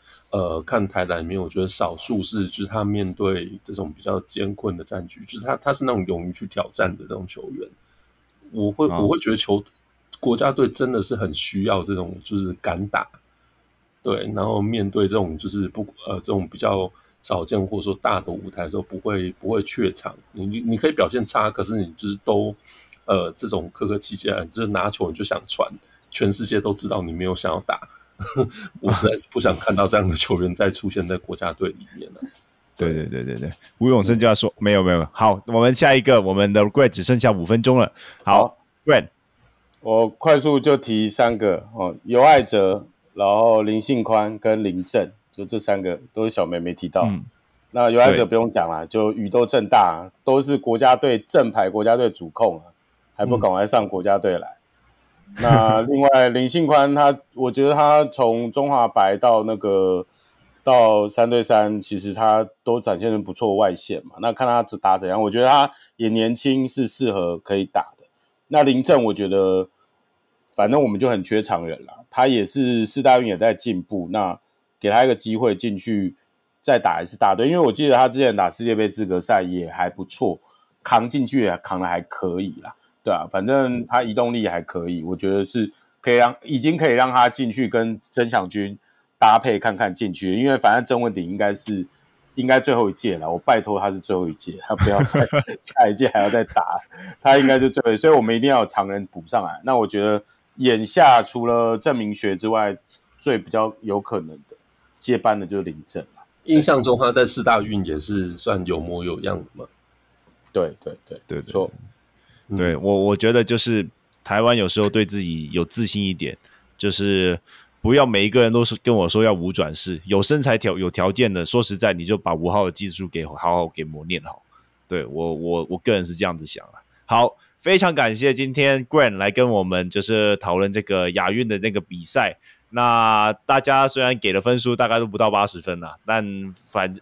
看台篮里面，我觉得少数是就是他面对这种比较艰困的战局，就是他是那种勇于去挑战的那种球员。我会觉得国家队真的是很需要这种就是敢打，对，然后面对这种就是这种比较少见或者说大的舞台的时候，不会怯场，你可以表现差，可是你就是都这种客气气来，就是拿球你就想传，全世界都知道你没有想要打，我实在是不想看到这样的球员再出现在国家队里面了。对对对对对，吴永胜就要说没有没有，好，我们下一个，我们的 Grant 只剩下5分钟了，好 ，Grant。我快速就提3个哦，尤爱哲，然后林信宽跟林振，就这3个都是小妹没提到。那尤爱哲不用讲啦，就宇都正大都是国家队正牌国家队主控了，还不赶快上国家队来。那另外林信宽他，我觉得他从中华白到那个到3对3，其实他都展现了不错的外线嘛。那看他打怎样，我觉得他也年轻，是适合可以打的。那林振我觉得反正我们就很缺常人啦，他也是世大运也在进步，那给他一个机会进去再打一次大队，因为我记得他之前打世界杯资格赛也还不错，扛进去也扛得还可以啦，对啊，反正他移动力还可以，我觉得是可以已经可以让他进去跟曾祥军搭配看看进去，因为反正曾文鼎应该最后一届了，我拜托他是最后一届，他不要再下一届还要再打，他应该就最后一届，所以我们一定要有常人补上来。那我觉得眼下除了郑明学之外，最比较有可能的接班的就是林振了。印象中他在世大运也是算有模有样的嘛。对对对对，错。对，我觉得就是台湾有时候对自己有自信一点，就是。不要每一个人都是跟我说要无转式，有身材有条件的，说实在你就把5号的技术给好好给磨练好。对，我个人是这样子想啊。好，非常感谢今天 Grant 来跟我们就是讨论这个亚运的那个比赛，那大家虽然给的分数大概都不到80分啦，但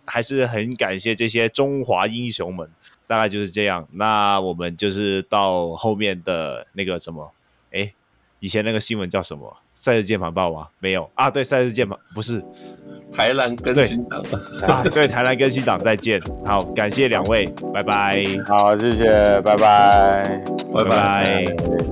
还是很感谢这些中华英雄们，大概就是这样。那我们就是到后面的那个什么，哎，以前那个新闻叫什么？赛事键盘报吗？没有啊，对，赛事键盘不是台篮更新党啊，对，台篮更新党再见。好，感谢两位，拜拜。好，谢谢，拜拜，拜拜。